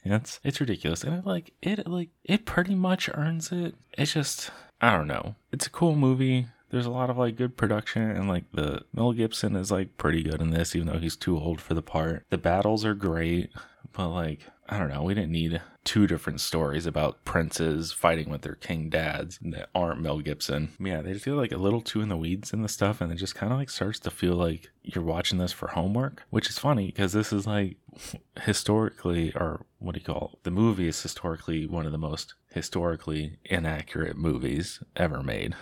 it's ridiculous, and it pretty much earns it. It's just, I don't know, it's a cool movie. There's a lot of like good production, and like the Mel Gibson is like pretty good in this, even though he's too old for the part. The battles are great, but like I don't know, we didn't need two different stories about princes fighting with their king dads that aren't Mel Gibson. Yeah, they feel like a little too in the weeds in the stuff, and it just kind of like starts to feel like you're watching this for homework, which is funny because this is like historically, or what do you call it? The movie is historically one of the most historically inaccurate movies ever made.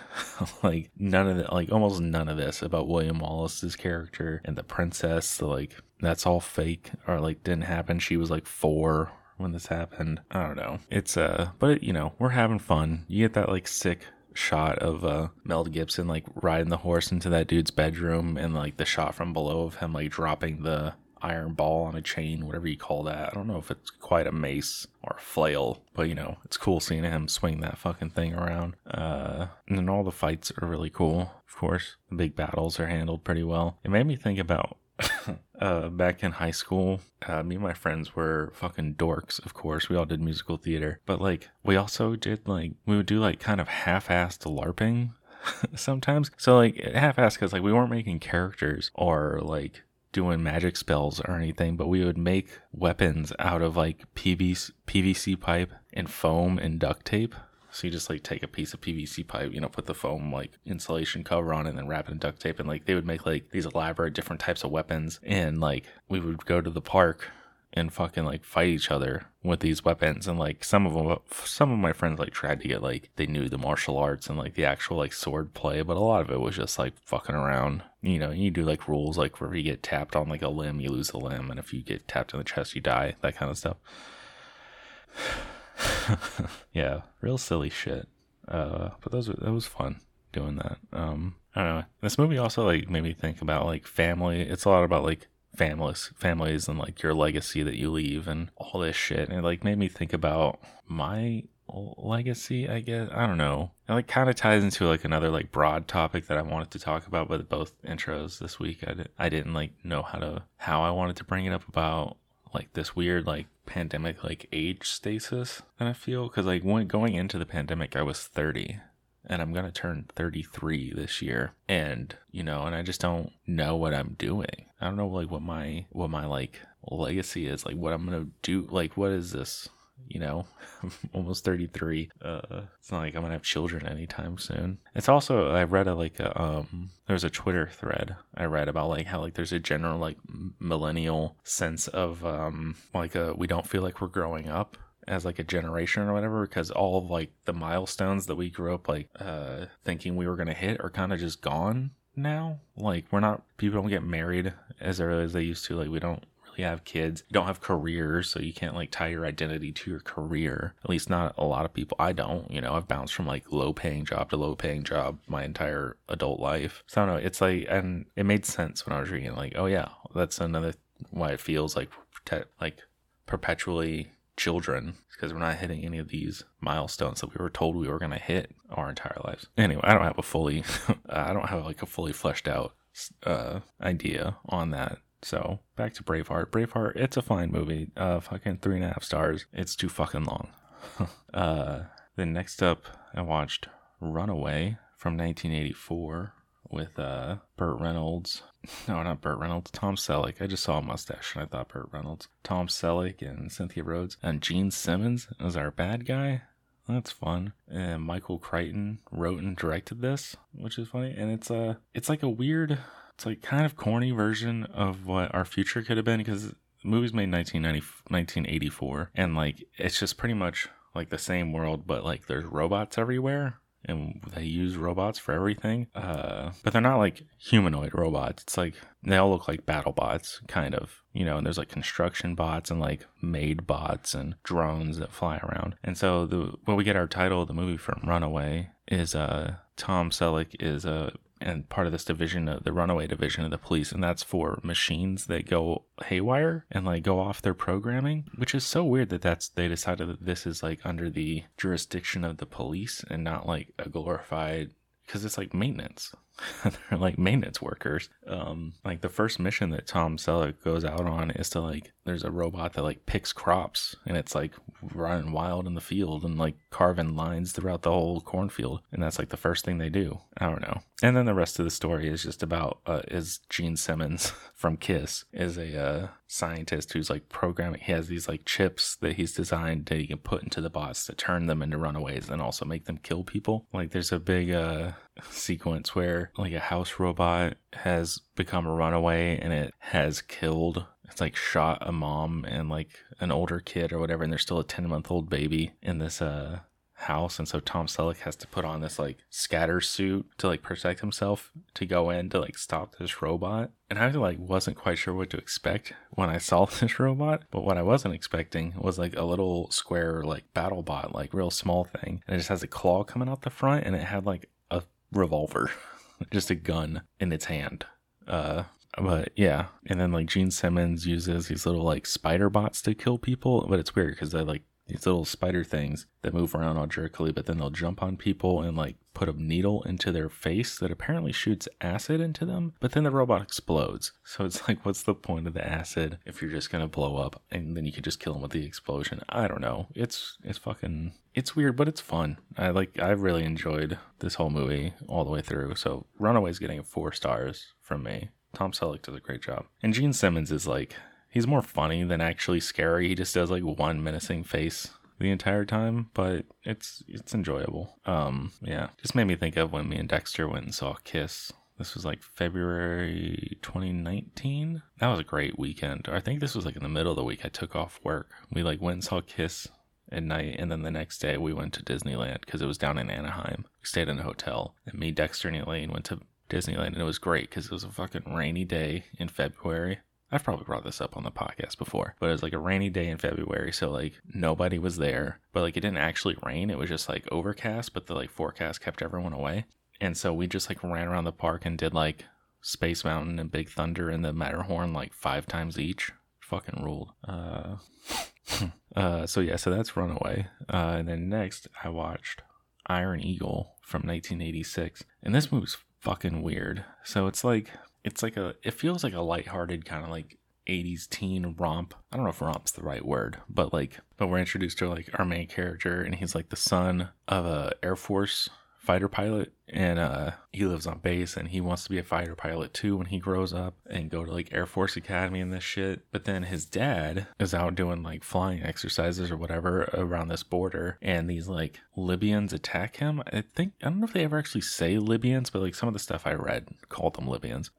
Like none of that, like almost none of this about William Wallace's character and the princess, the, like that's all fake or like didn't happen. She was like 4 when this happened. I don't know. It's but you know, we're having fun. You get that like sick shot of Mel Gibson like riding the horse into that dude's bedroom, and like the shot from below of him like dropping the iron ball on a chain, whatever you call that. I don't know if it's quite a mace or a flail, but you know, it's cool seeing him swing that fucking thing around. And then all the fights are really cool, of course. The big battles are handled pretty well. It made me think about back in high school, me and my friends were fucking dorks, of course. We all did musical theater, but like we also did like, we would do like kind of half-assed LARPing sometimes. So like half-assed because like we weren't making characters or like doing magic spells or anything, but we would make weapons out of like PVC pipe and foam and duct tape. So you just like take a piece of PVC pipe, you know, put the foam like insulation cover on it and then wrap it in duct tape, and like they would make like these elaborate different types of weapons, and like we would go to the park and fucking like fight each other with these weapons. And like some of my friends like tried to get like, they knew the martial arts and like the actual like sword play, but a lot of it was just like fucking around. You know, you do like rules like where if you get tapped on like a limb, you lose the limb, and if you get tapped in the chest, you die, that kind of stuff. Yeah, real silly shit. But that was fun doing that. I don't know. This movie also like made me think about like family. It's a lot about like families and like your legacy that you leave and all this shit, and it like made me think about my legacy, I guess. I don't know, it like kind of ties into like another like broad topic that I wanted to talk about, but both intros this week I didn't like know how I wanted to bring it up, about like this weird like pandemic like age stasis that I feel, because like when going into the pandemic I was 30, and I'm gonna turn 33 this year, and you know, and I just don't know what I'm doing. I don't know like what my like legacy is, like what I'm gonna do, like what is this, you know? I'm almost 33. It's not like I'm gonna have children anytime soon. It's also, I read there's a Twitter thread I read about like how like there's a general like millennial sense of we don't feel like we're growing up as like a generation or whatever, because all of like the milestones that we grew up like thinking we were gonna hit are kind of just gone now. Like people don't get married as early as they used to, like we don't really have kids, you don't have careers, so you can't like tie your identity to your career, at least not a lot of people. I don't, you know, I've bounced from like low paying job to low paying job my entire adult life. So I don't know, it's like, and it made sense when I was reading, like, oh yeah, that's another why it feels like perpetually children, because we're not hitting any of these milestones that we were told we were going to hit our entire lives. Anyway, I don't have a fully fleshed out idea on that. So back to Braveheart. It's a fine movie. Fucking 3.5 stars. It's too fucking long. Then next up, I watched Runaway from 1984 with Tom Selleck. I just saw a mustache and I thought Burt Reynolds. Tom Selleck and Cynthia Rhodes, and Gene Simmons is our bad guy. That's fun. And Michael Crichton wrote and directed this, which is funny. And it's like kind of corny version of what our future could have been, because the movie's made in 1984, and like it's just pretty much like the same world, but like there's robots everywhere. And they use robots for everything. But they're not like humanoid robots. It's like they all look like battle bots, kind of. You know, and there's like construction bots and like maid bots and drones that fly around. And so what we get our title of the movie from, Runaway, is Tom Selleck is and part of this division, the Runaway division of the police, and that's for machines that go haywire and like go off their programming, which is so weird that they decided that this is like under the jurisdiction of the police and not like a glorified, because it's like maintenance. They're like maintenance workers. Like the first mission that Tom Selleck goes out on is to like, there's a robot that like picks crops and it's like running wild in the field and like carving lines throughout the whole cornfield. And that's like the first thing they do. I don't know. And then the rest of the story is just about, is Gene Simmons from KISS is a scientist who's like programming. He has these like chips that he's designed that he can put into the bots to turn them into runaways and also make them kill people. Like there's a big sequence where like a house robot has become a runaway and it has killed, it's like shot a mom and like an older kid or whatever, and there's still a 10-month-old baby in this house. And so Tom Selleck has to put on this like scatter suit to like protect himself to go in to like stop this robot. And I like wasn't quite sure what to expect when I saw this robot, but what I wasn't expecting was like a little square like battle bot, like real small thing, and it just has a claw coming out the front and it had like a revolver, just a gun in its hand. But yeah, and then like Gene Simmons uses these little like spider bots to kill people, but it's weird because they like these little spider things that move around all jerkily, but then they'll jump on people and like put a needle into their face that apparently shoots acid into them, but then the robot explodes. So it's like, what's the point of the acid if you're just gonna blow up and then you could just kill them with the explosion? I don't know. It's fucking, it's weird, but it's fun. I really enjoyed this whole movie all the way through. So Runaway's getting 4 stars from me. Tom Selleck does a great job. And Gene Simmons is like, he's more funny than actually scary. He just does like one menacing face the entire time, but it's enjoyable. Yeah, just made me think of when me and Dexter went and saw Kiss. This was like February 2019. That was a great weekend. I think this was like in the middle of the week. I took off work. We like went and saw Kiss at night, and then the next day we went to Disneyland because it was down in Anaheim. We stayed in a hotel, and me, Dexter, and Elaine went to Disneyland, and it was great because it was a fucking rainy day in February. I've probably brought this up on the podcast before, but it was like a rainy day in February, so like nobody was there, but like it didn't actually rain. It was just like overcast, but the like forecast kept everyone away. And so we just like ran around the park and did like Space Mountain and Big Thunder and the Matterhorn like 5 times each. Fucking ruled. So yeah, so that's Runaway. And then next I watched Iron Eagle from 1986, and this movie's fucking weird. So it feels like a lighthearted kind of like 80s teen romp. I don't know if romp's the right word, but we're introduced to like our main character, and he's like the son of a Air Force fighter pilot, and he lives on base, and he wants to be a fighter pilot too when he grows up and go to like Air Force Academy and this shit. But then his dad is out doing like flying exercises or whatever around this border, and these like Libyans attack him. I don't know if they ever actually say Libyans, but like some of the stuff I read called them Libyans.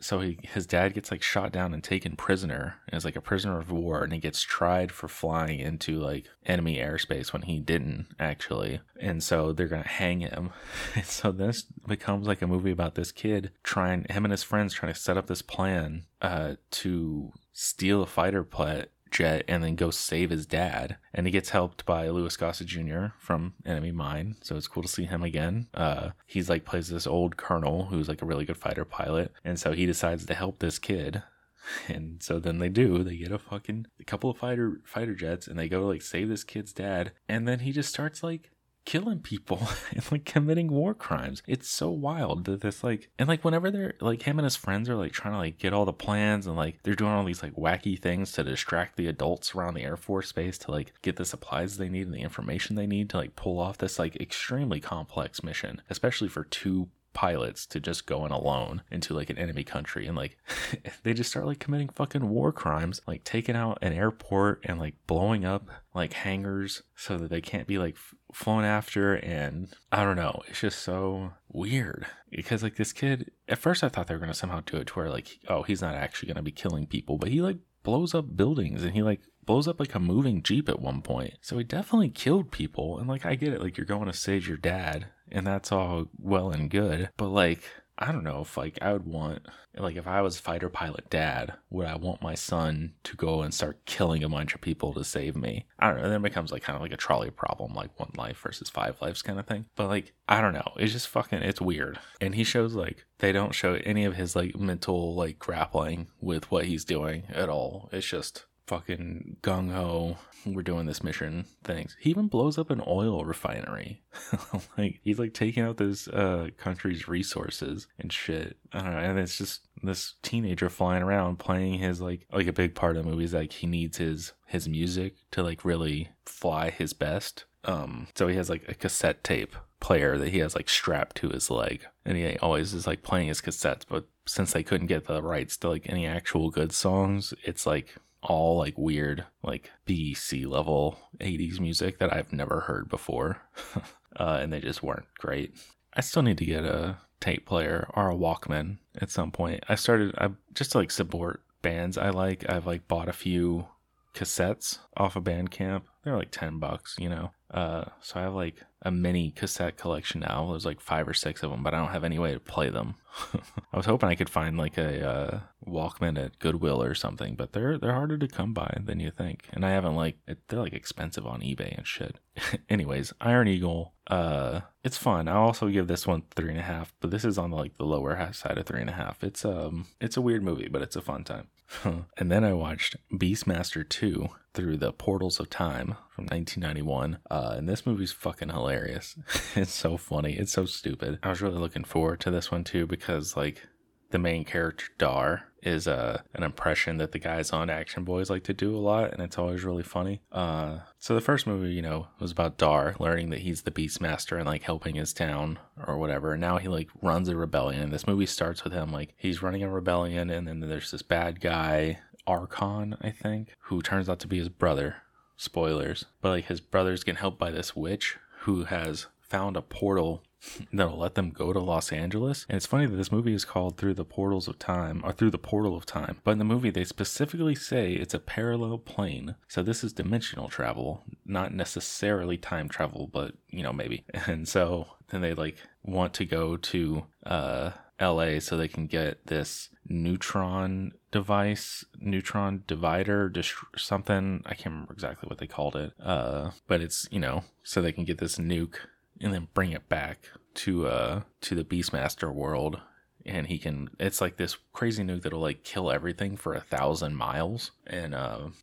So his dad gets like shot down and taken prisoner as like a prisoner of war, and he gets tried for flying into like enemy airspace when he didn't actually, and so they're gonna hang him. And so this becomes like a movie about this kid him and his friends trying to set up this plan to steal a fighter jet and then go save his dad. And he gets helped by Louis Gossett Jr. from Enemy Mine, so it's cool to see him again. He's like plays this old colonel who's like a really good fighter pilot, and so he decides to help this kid. And so then they get a couple of fighter jets, and they go to like save this kid's dad, and then he just starts like killing people and like committing war crimes. It's so wild that this like, and like whenever they're like, him and his friends are like trying to like get all the plans, and like they're doing all these like wacky things to distract the adults around the Air Force base to like get the supplies they need and the information they need to like pull off this like extremely complex mission, especially for 2 pilots to just go in alone into like an enemy country. And like they just start like committing fucking war crimes, like taking out an airport and like blowing up like hangars so that they can't be like flown after. And I don't know, it's just so weird because like this kid, at first I thought they were going to somehow do it to where like, oh, he's not actually going to be killing people, but he like blows up buildings, and he like blows up like a moving Jeep at one point. So he definitely killed people. And like I get it, like you're going to save your dad, and that's all well and good, but like I don't know if like I would want, like if I was fighter pilot dad, would I want my son to go and start killing a bunch of people to save me? I don't know. Then it becomes like kind of like a trolley problem, like 1 life versus 5 lives kind of thing. But like I don't know, it's just fucking, it's weird. And he shows like, they don't show any of his like mental like grappling with what he's doing at all. It's just fucking gung-ho, we're doing this mission, thanks. He even blows up an oil refinery. Like, he's like taking out this country's resources and shit. I don't know. And it's just this teenager flying around playing his, like a big part of the movie is like he needs his music to like really fly his best. So he has like a cassette tape player that he has like strapped to his leg, and he always is like playing his cassettes. But since they couldn't get the rights to like any actual good songs, it's like all like weird like B, C level 80s music that I've never heard before. And they just weren't great. I still need to get a tape player or a Walkman at some point. I just to like support bands I like. I've like bought a few cassettes off of Bandcamp. They're like $10, you know. So I have like a mini cassette collection now. There's like 5 or 6 of them, but I don't have any way to play them. I was hoping I could find like a Walkman at Goodwill or something, but they're harder to come by than you think. And I haven't like they're like expensive on eBay and shit. Anyways, Iron Eagle, it's fun. I also give this one 3.5, but this is on like the lower half side of 3.5. It's a weird movie, but it's a fun time. And then I watched Beastmaster 2 Through the Portals of Time from 1991. And this movie's fucking hilarious. It's so funny. It's so stupid. I was really looking forward to this one too, because like the main character Dar is an impression that the guys on Action Boys like to do a lot, and it's always really funny. So the first movie, you know, was about Dar learning that he's the Beastmaster and like helping his town or whatever, and now he like runs a rebellion. And this movie starts with him like he's running a rebellion, and then there's this bad guy Archon, I think, who turns out to be his brother. Spoilers. But like his brother's getting helped by this witch who has found a portal that'll let them go to Los Angeles. And it's funny that this movie is called Through the Portals of Time, or Through the Portal of Time. But in the movie, they specifically say it's a parallel plane. So this is dimensional travel, not necessarily time travel, but, you know, maybe. And so then they like want to go to LA so they can get this neutron divider, something. I can't remember exactly what they called it. But it's, you know, so they can get this nuke and then bring it back to the Beastmaster world, and he can, it's like this crazy nuke that'll like kill everything for 1,000 miles. And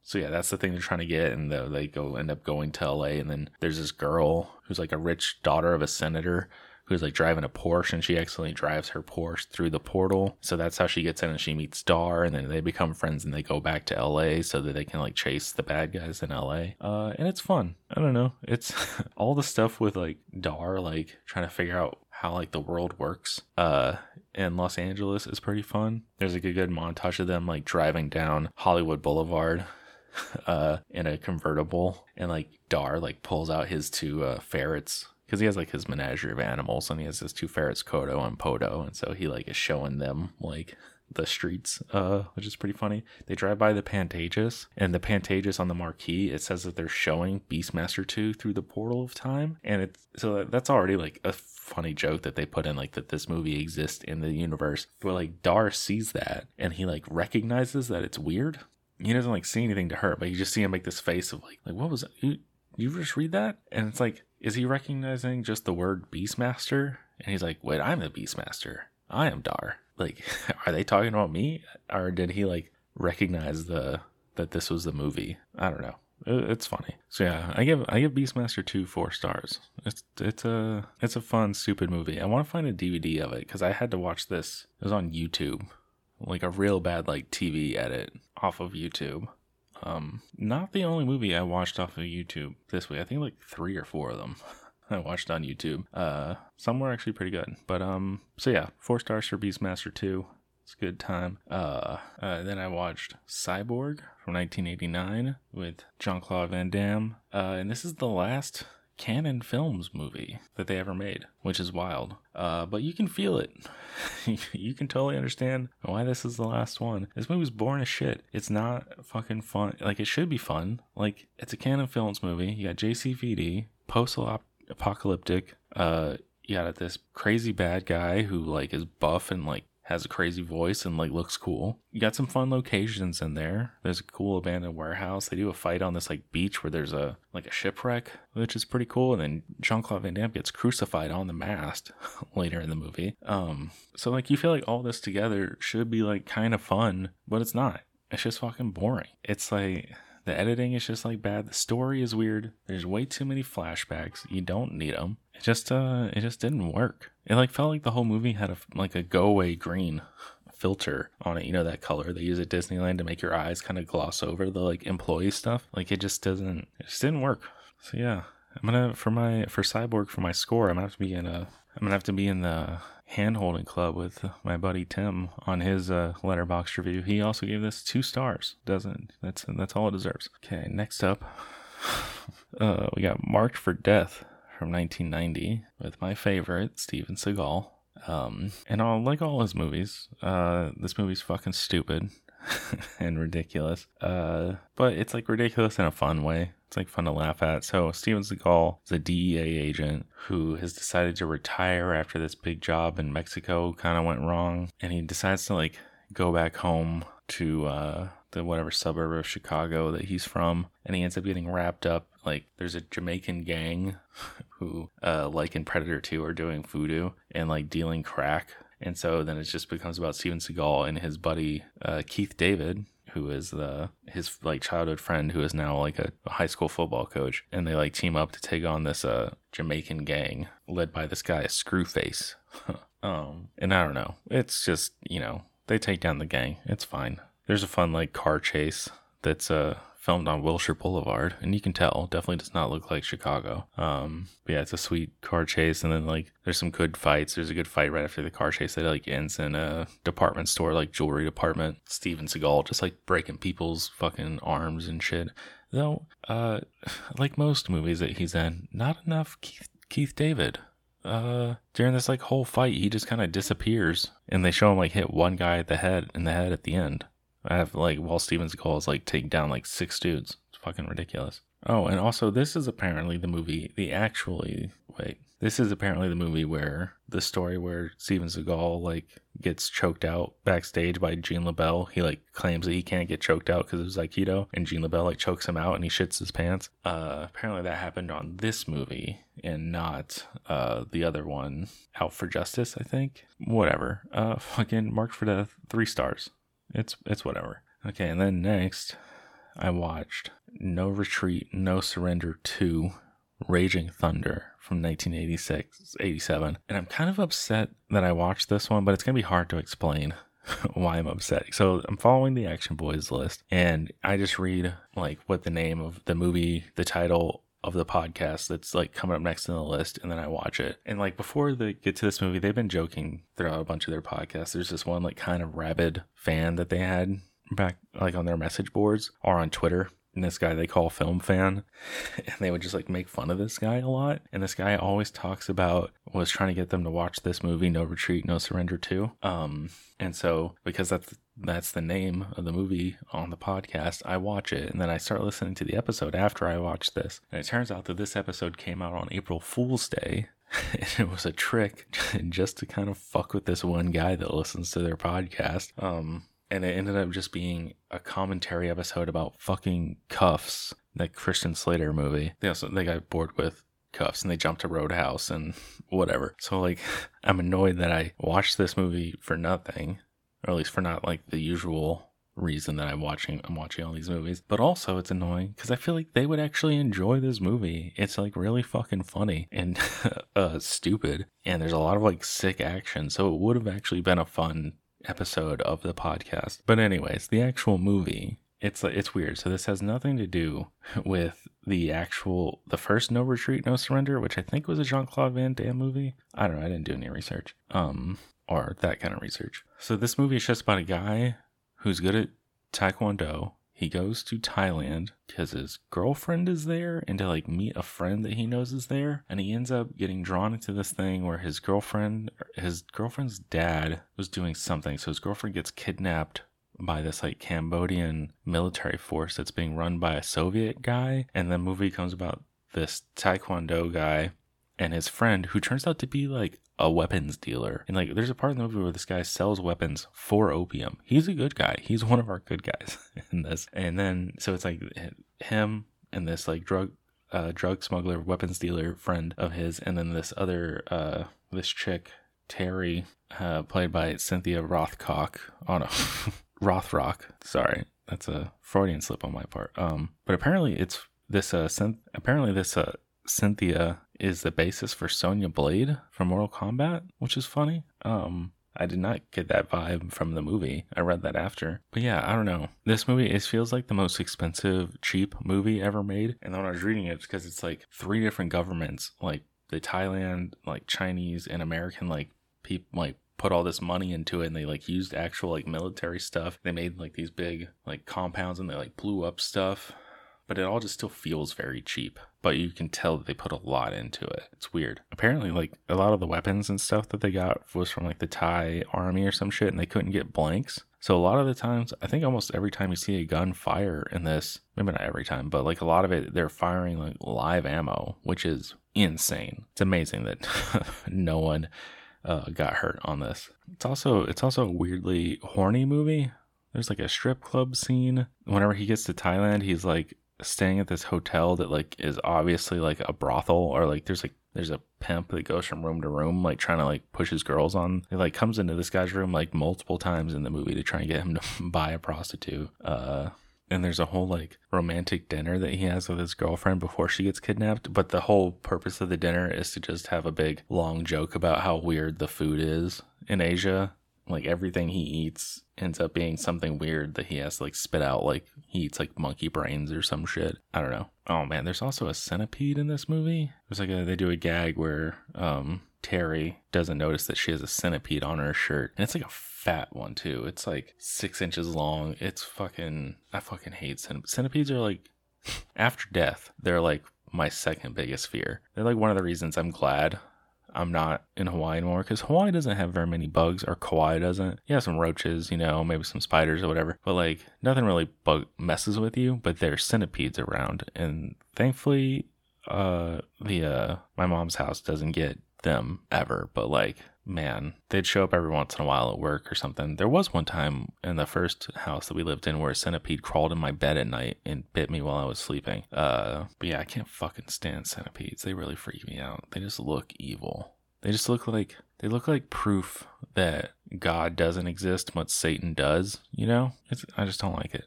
so yeah, that's the thing they're trying to get. And they end up going to LA, and then there's this girl who's like a rich daughter of a senator who's like driving a Porsche, and she accidentally drives her Porsche through the portal. So that's how she gets in, and she meets Dar, and then they become friends, and they go back to LA so that they can like chase the bad guys in LA. And it's fun. I don't know. It's all the stuff with like Dar, like trying to figure out how like the world works in Los Angeles is pretty fun. There's like a good montage of them like driving down Hollywood Boulevard in a convertible, and like Dar like pulls out his two ferrets, because he has like his menagerie of animals, and he has his two ferrets, Kodo and Podo, and so he like is showing them like the streets, which is pretty funny. They drive by the Pantages, and the Pantages on the marquee, it says that they're showing Beastmaster 2 Through the Portal of Time, and it's so that's already like a funny joke that they put in, like that this movie exists in the universe. But like Dar sees that, and he like recognizes that it's weird. He doesn't like say anything to her, but you just see him make this face of like what was that? You just read that? And it's like, is he recognizing just the word Beastmaster? And he's like, wait, I'm the Beastmaster. I am Dar. Like, are they talking about me? Or did he like recognize that this was the movie? I don't know. It's funny. So yeah, I give Beastmaster 2 4 stars. It's a fun, stupid movie. I want to find a DVD of it, because I had to watch this. It was on YouTube, like a real bad like TV edit off of YouTube. Not the only movie I watched off of YouTube this week. I think like 3 or 4 of them I watched on YouTube. Some were actually pretty good, but so yeah, 4 stars for Beastmaster 2. It's a good time. Then I watched Cyborg from 1989 with Jean-Claude Van Damme, and this is the last Canon Films movie that they ever made, which is wild. But you can feel it. You can totally understand why this is the last one. This movie's boring as shit. It's not fucking fun. Like, it should be fun. Like, it's a Canon Films movie. You got JCVD, post-apocalyptic. You got this crazy bad guy who like is buff and like has a crazy voice and like looks cool. You got some fun locations in there. There's a cool abandoned warehouse. They do a fight on this like beach where there's a shipwreck, which is pretty cool. And then Jean-Claude Van Damme gets crucified on the mast later in the movie. So like you feel like all this together should be like kind of fun, but it's not. It's just fucking boring. It's like the editing is just like bad. The story is weird. There's way too many flashbacks. You don't need them. It just didn't work. It like felt like the whole movie had a go away green filter on it. You know that color they use at Disneyland to make your eyes kind of gloss over the like employee stuff. Like it just didn't work. So yeah, I'm gonna for Cyborg for my score. I'm gonna have to be in the hand-holding club with my buddy Tim on his Letterboxd review. He also gave this 2 stars. That's all it deserves. Okay, next up, we got Marked for Death from 1990 with my favorite Steven Seagal. And like all his movies, this movie's fucking stupid and ridiculous. But it's like ridiculous in a fun way. It's like fun to laugh at. So Steven Seagal is a DEA agent who has decided to retire after this big job in Mexico kind of went wrong, and he decides to like go back home to the whatever suburb of Chicago that he's from, and he ends up getting wrapped up. Like there's a Jamaican gang who like in Predator 2 are doing voodoo and like dealing crack, and so then it just becomes about Steven Seagal and his buddy Keith David, who is his like childhood friend who is now like a high school football coach, and they like team up to take on this Jamaican gang led by this guy Screwface. And I don't know, it's just, you know, they take down the gang, it's fine. There's a fun like car chase that's filmed on Wilshire Boulevard, and you can tell definitely does not look like Chicago. But yeah, it's a sweet car chase, and then like there's some good fights. There's a good fight right after the car chase that like ends in a department store, like jewelry department. Steven Seagal just like breaking people's fucking arms and shit. Though, like most movies that he's in, not enough Keith David. During this like whole fight, he just kind of disappears, and they show him like hit one guy in the head at the end. I have like while Steven Seagal is like taking down like 6 dudes. It's fucking ridiculous. Oh, and also this is apparently the movie. This is apparently the movie where the story where Steven Seagal like gets choked out backstage by Jean LaBelle. He like claims that he can't get choked out because it was Aikido, and Jean LaBelle like chokes him out and he shits his pants. Apparently that happened on this movie and not the other one, Out for Justice, I think. Whatever. Fucking Marked for Death, 3 stars. It's whatever. Okay, and then next, I watched No Retreat, No Surrender 2, Raging Thunder from 1987. And I'm kind of upset that I watched this one, but it's going to be hard to explain why I'm upset. So I'm following the Action Boys list, and I just read like what the name of the movie, the title of the podcast that's like coming up next in the list, and then I watch it. And like before they get to this movie, they've been joking throughout a bunch of their podcasts. There's this one like kind of rabid fan that they had back like on their message boards or on Twitter, and this guy they call Film Fan, and they would just like make fun of this guy a lot. And this guy always talks about was trying to get them to watch this movie, No Retreat, No Surrender 2. And so because that's the name of the movie on the podcast, I watch it, and then I start listening to the episode after I watch this. And it turns out that this episode came out on April Fool's Day, and it was a trick just to kind of fuck with this one guy that listens to their podcast. And it ended up just being a commentary episode about fucking Cuffs, that Christian Slater movie. They got bored with Cuffs and they jumped to Roadhouse and whatever. So like, I'm annoyed that I watched this movie for nothing, or at least for not like the usual reason that I'm watching all these movies. But also it's annoying because I feel like they would actually enjoy this movie. It's like really fucking funny and stupid, and there's a lot of like sick action, so it would have actually been a fun episode of the podcast. But anyways, the actual movie, it's weird. So this has nothing to do with the first No Retreat, No Surrender, which I think was a Jean-Claude Van Damme movie. I don't know, I didn't do any research or that kind of research. So this movie is just about a guy who's good at taekwondo. He goes to Thailand because his girlfriend is there and to like meet a friend that he knows is there, and he ends up getting drawn into this thing where his girlfriend's dad was doing something. So his girlfriend gets kidnapped by this like Cambodian military force that's being run by a Soviet guy, and the movie comes about this taekwondo guy and his friend, who turns out to be like a weapons dealer. And like there's a part in the movie where this guy sells weapons for opium. He's a good guy. He's one of our good guys in this. And then so it's like him and this like drug smuggler, weapons dealer friend of his, and then this other this chick Terry, played by Cynthia Rothkoch. Oh no. Rothrock. Sorry, that's a Freudian slip on my part. But apparently it's this Cynthia is the basis for Sonya Blade from Mortal Kombat, which is funny. I did not get that vibe from the movie. I read that after. But yeah, I don't know. This movie, it feels like the most expensive, cheap movie ever made. And then when I was reading it, it's because it's like three different governments, like the Thailand, like Chinese and American, like people, like put all this money into it, and they like used actual like military stuff. They made like these big like compounds and they like blew up stuff. But it all just still feels very cheap. But you can tell that they put a lot into it. It's weird. Apparently, like, a lot of the weapons and stuff that they got was from, like, the Thai army or some shit, and they couldn't get blanks. So a lot of the times, I think almost every time you see a gun fire in this, maybe not every time, but, like, a lot of it, they're firing, like, live ammo, which is insane. It's amazing that no one got hurt on this. It's also a weirdly horny movie. There's, like, a strip club scene. Whenever he gets to Thailand, he's, like, staying at this hotel that like is obviously like a brothel, or like there's a pimp that goes from room to room like trying to like push his girls on. He like comes into this guy's room like multiple times in the movie to try and get him to buy a prostitute. And there's a whole like romantic dinner that he has with his girlfriend before she gets kidnapped, but the whole purpose of the dinner is to just have a big long joke about how weird the food is in Asia. Like everything he eats ends up being something weird that he has to like spit out, like he eats like monkey brains or some shit. I don't know. Oh man, there's also a centipede in this movie. There's like they do a gag where Terry doesn't notice that she has a centipede on her shirt, and it's like a fat one too. It's like 6 inches long. It's fucking, I fucking hate centipedes are like after death, they're like my second biggest fear. They're like one of the reasons I'm glad I'm not in Hawaii anymore, because Hawaii doesn't have very many bugs, or Kauai doesn't. Yeah, some roaches, you know, maybe some spiders or whatever, but like nothing really messes with you. But there's centipedes around, and thankfully, my mom's house doesn't get them ever. But like, man, they'd show up every once in a while at work or something. There was one time in the first house that we lived in where a centipede crawled in my bed at night and bit me while I was sleeping. But yeah, I can't fucking stand centipedes. They really freak me out. They just look evil. They just look like, they look like proof that God doesn't exist, but Satan does, you know? I just don't like it.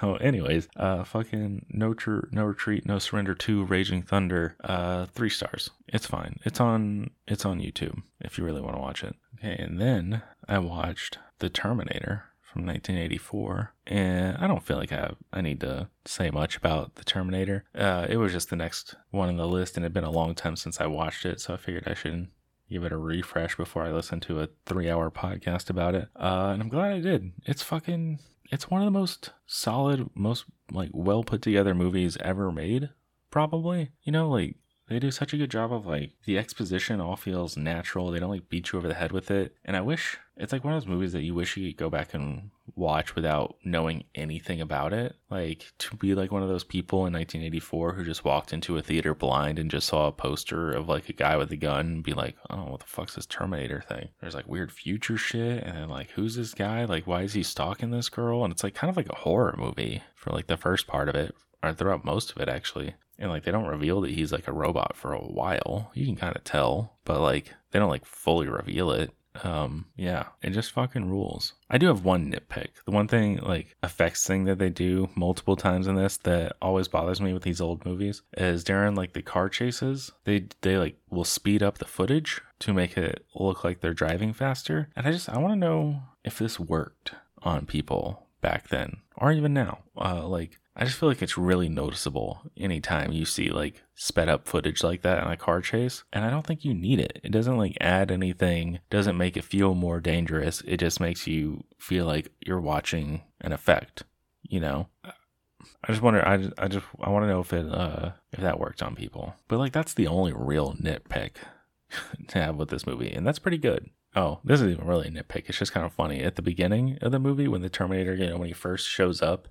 So anyways, fucking No Retreat, No Surrender 2, Raging Thunder, 3 stars. It's fine. It's on YouTube if you really want to watch it. Okay, and then I watched The Terminator from 1984, and I don't feel like I need to say much about The Terminator. It was just the next one on the list, and it had been a long time since I watched it, so I figured I should give it a refresh before I listen to a 3-hour podcast about it. And I'm glad I did. It's one of the most solid, most like well put together movies ever made, probably. You know, like they do such a good job of like the exposition all feels natural. They don't like beat you over the head with it. And I wish, it's like one of those movies that you wish you could go back and watch without knowing anything about it. Like to be like one of those people in 1984 who just walked into a theater blind and just saw a poster of like a guy with a gun and be like, oh, what the fuck's this Terminator thing? There's like weird future shit, and then like, who's this guy? Like, why is he stalking this girl? And it's like kind of like a horror movie for like the first part of it, or throughout most of it actually. And like they don't reveal that he's like a robot for a while. You can kind of tell, but like they don't like fully reveal it. Yeah, it just fucking rules. I do have one nitpick. The one thing, like, effects thing that they do multiple times in this that always bothers me with these old movies is during, like, the car chases, they like, will speed up the footage to make it look like they're driving faster. And I want to know if this worked on people back then, or even now. Like, I just feel like it's really noticeable anytime you see, like, sped up footage like that in a car chase. And I don't think you need it. It doesn't, like, add anything, doesn't make it feel more dangerous. It just makes you feel like you're watching an effect, you know? I want to know if if that worked on people. But, like, that's the only real nitpick to have with this movie. And that's pretty good. Oh, this isn't even really a nitpick. It's just kind of funny. At the beginning of the movie, when the Terminator, you know, when he first shows up,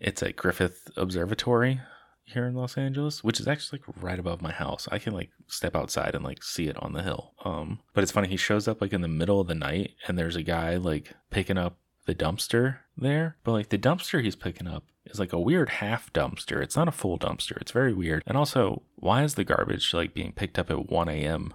it's at Griffith Observatory here in Los Angeles, which is actually like right above my house. I can like step outside and like see it on the hill. But it's funny. He shows up like in the middle of the night, and there's a guy like picking up the dumpster there. But like the dumpster he's picking up is like a weird half dumpster. It's not a full dumpster. It's very weird. And also, why is the garbage like being picked up at 1 a.m.?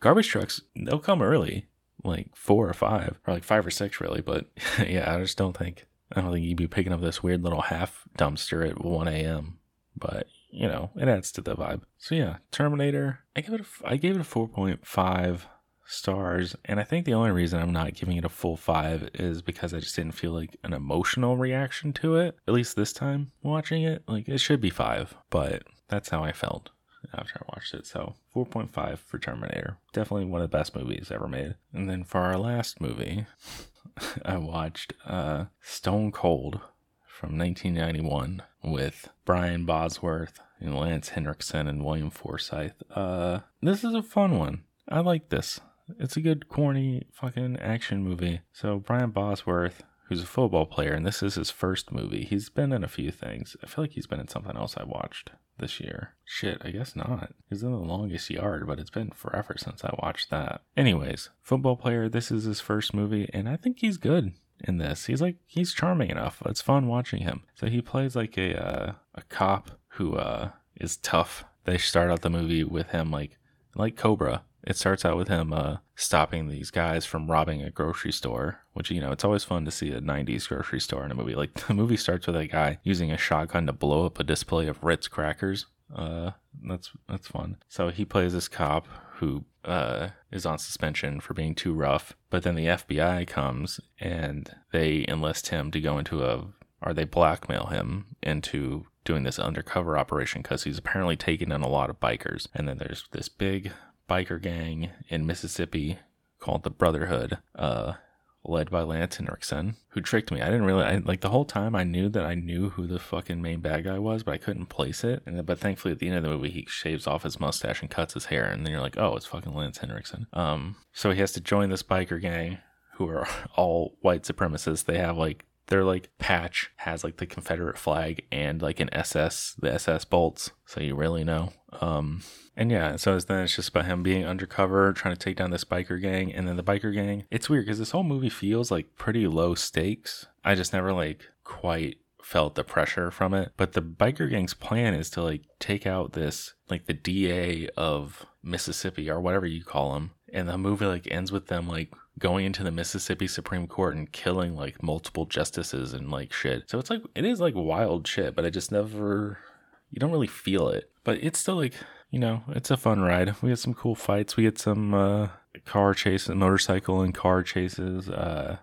Garbage trucks, they'll come early. like 4 or 5, or like 5 or 6 really. But yeah, I just don't think you'd be picking up this weird little half dumpster at 1 a.m. But you know, it adds to the vibe. So yeah, Terminator, I gave it a 4.5 stars, and I think the only reason I'm not giving it a full 5 is because I just didn't feel like an emotional reaction to it, at least this time watching it. Like, it should be 5, but that's how I felt after I watched it. So 4.5 for Terminator. Definitely one of the best movies ever made. And then for our last movie, I watched Stone Cold from 1991 with Brian Bosworth and Lance Henriksen and William Forsythe. This is a fun one. I like this. It's a good corny fucking action movie. So Brian Bosworth, who's a football player, and this is his first movie. He's been in a few things. I feel like he's been in something else I watched this year. Shit, I guess not. He's in The Longest Yard, but it's been forever since I watched that. Anyways, football player, this is his first movie, and I think he's good in this. He's charming enough. It's fun watching him. So he plays like a cop who is tough. They start out the movie with him like Cobra. It starts out with him stopping these guys from robbing a grocery store, which, you know, it's always fun to see a 90s grocery store in a movie. Like, the movie starts with a guy using a shotgun to blow up a display of Ritz crackers. That's fun. So he plays this cop who is on suspension for being too rough, but then the FBI comes and they enlist him to go into they blackmail him into doing this undercover operation because he's apparently taken in a lot of bikers. And then there's this big biker gang in Mississippi called the Brotherhood, led by Lance Henriksen, who tricked me. The whole time I knew that I knew who the fucking main bad guy was, but I couldn't place it. But thankfully at the end of the movie, he shaves off his mustache and cuts his hair, and then you're like, oh, it's fucking Lance Henriksen. So he has to join this biker gang, who are all white supremacists. They have their patch has the Confederate flag and the SS bolts, so you really know. And yeah, so then it's just about him being undercover, trying to take down this biker gang. And then the biker gang, it's weird because this whole movie feels like pretty low stakes. I just never quite felt the pressure from it. But the biker gang's plan is to take out this the DA of Mississippi, or whatever you call him. And the movie ends with them going into the Mississippi Supreme Court and killing multiple justices and shit. So it's it is wild shit, but I just never, you don't really feel it. But it's still it's a fun ride. We had some cool fights. We had some car chases, motorcycle and car chases. There's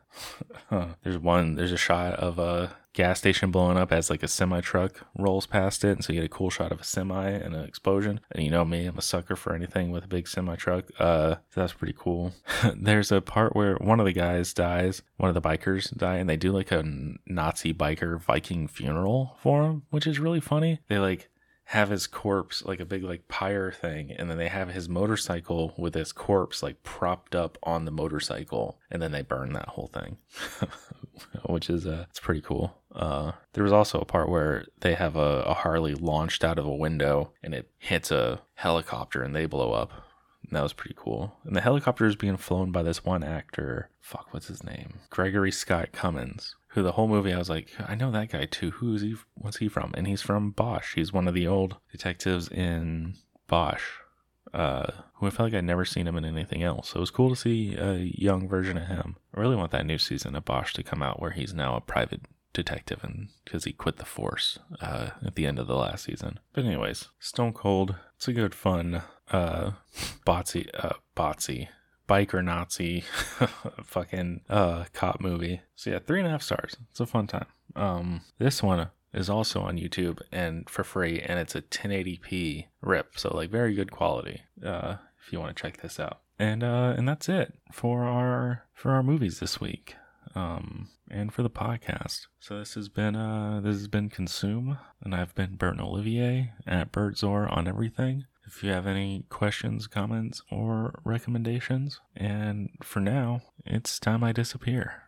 a shot of a gas station blowing up as a semi truck rolls past it. And so you get a cool shot of a semi and an explosion. And you know me, I'm a sucker for anything with a big semi truck. So that's pretty cool. There's a part where one of the guys dies, one of the bikers die, and they do a Nazi biker Viking funeral for him, which is really funny. They have his corpse, a big pyre thing, and then they have his motorcycle with his corpse propped up on the motorcycle, and then they burn that whole thing. Which is it's pretty cool. There was also a part where they have a Harley launched out of a window and it hits a helicopter and they blow up, and that was pretty cool. And the helicopter is being flown by this one actor, what's his name, Gregory Scott Cummins, who the whole movie I was I know that guy too. Who is he? What's he from? And he's from Bosch. He's one of the old detectives in Bosch, who I felt I'd never seen him in anything else. So it was cool to see a young version of him. I really want that new season of Bosch to come out where he's now a private detective, and because he quit the force at the end of the last season. But anyways, Stone Cold. It's a good fun botsy. Biker Nazi fucking cop movie. So yeah, 3.5 stars. It's a fun time. This one is also on YouTube and for free, and it's a 1080p rip, so very good quality if you want to check this out. And that's it for our movies this week and for the podcast. So this has been Consume, and I've been Burton Olivier at Birdzor on everything. If you have any questions, comments, or recommendations. And for now, it's time I disappear.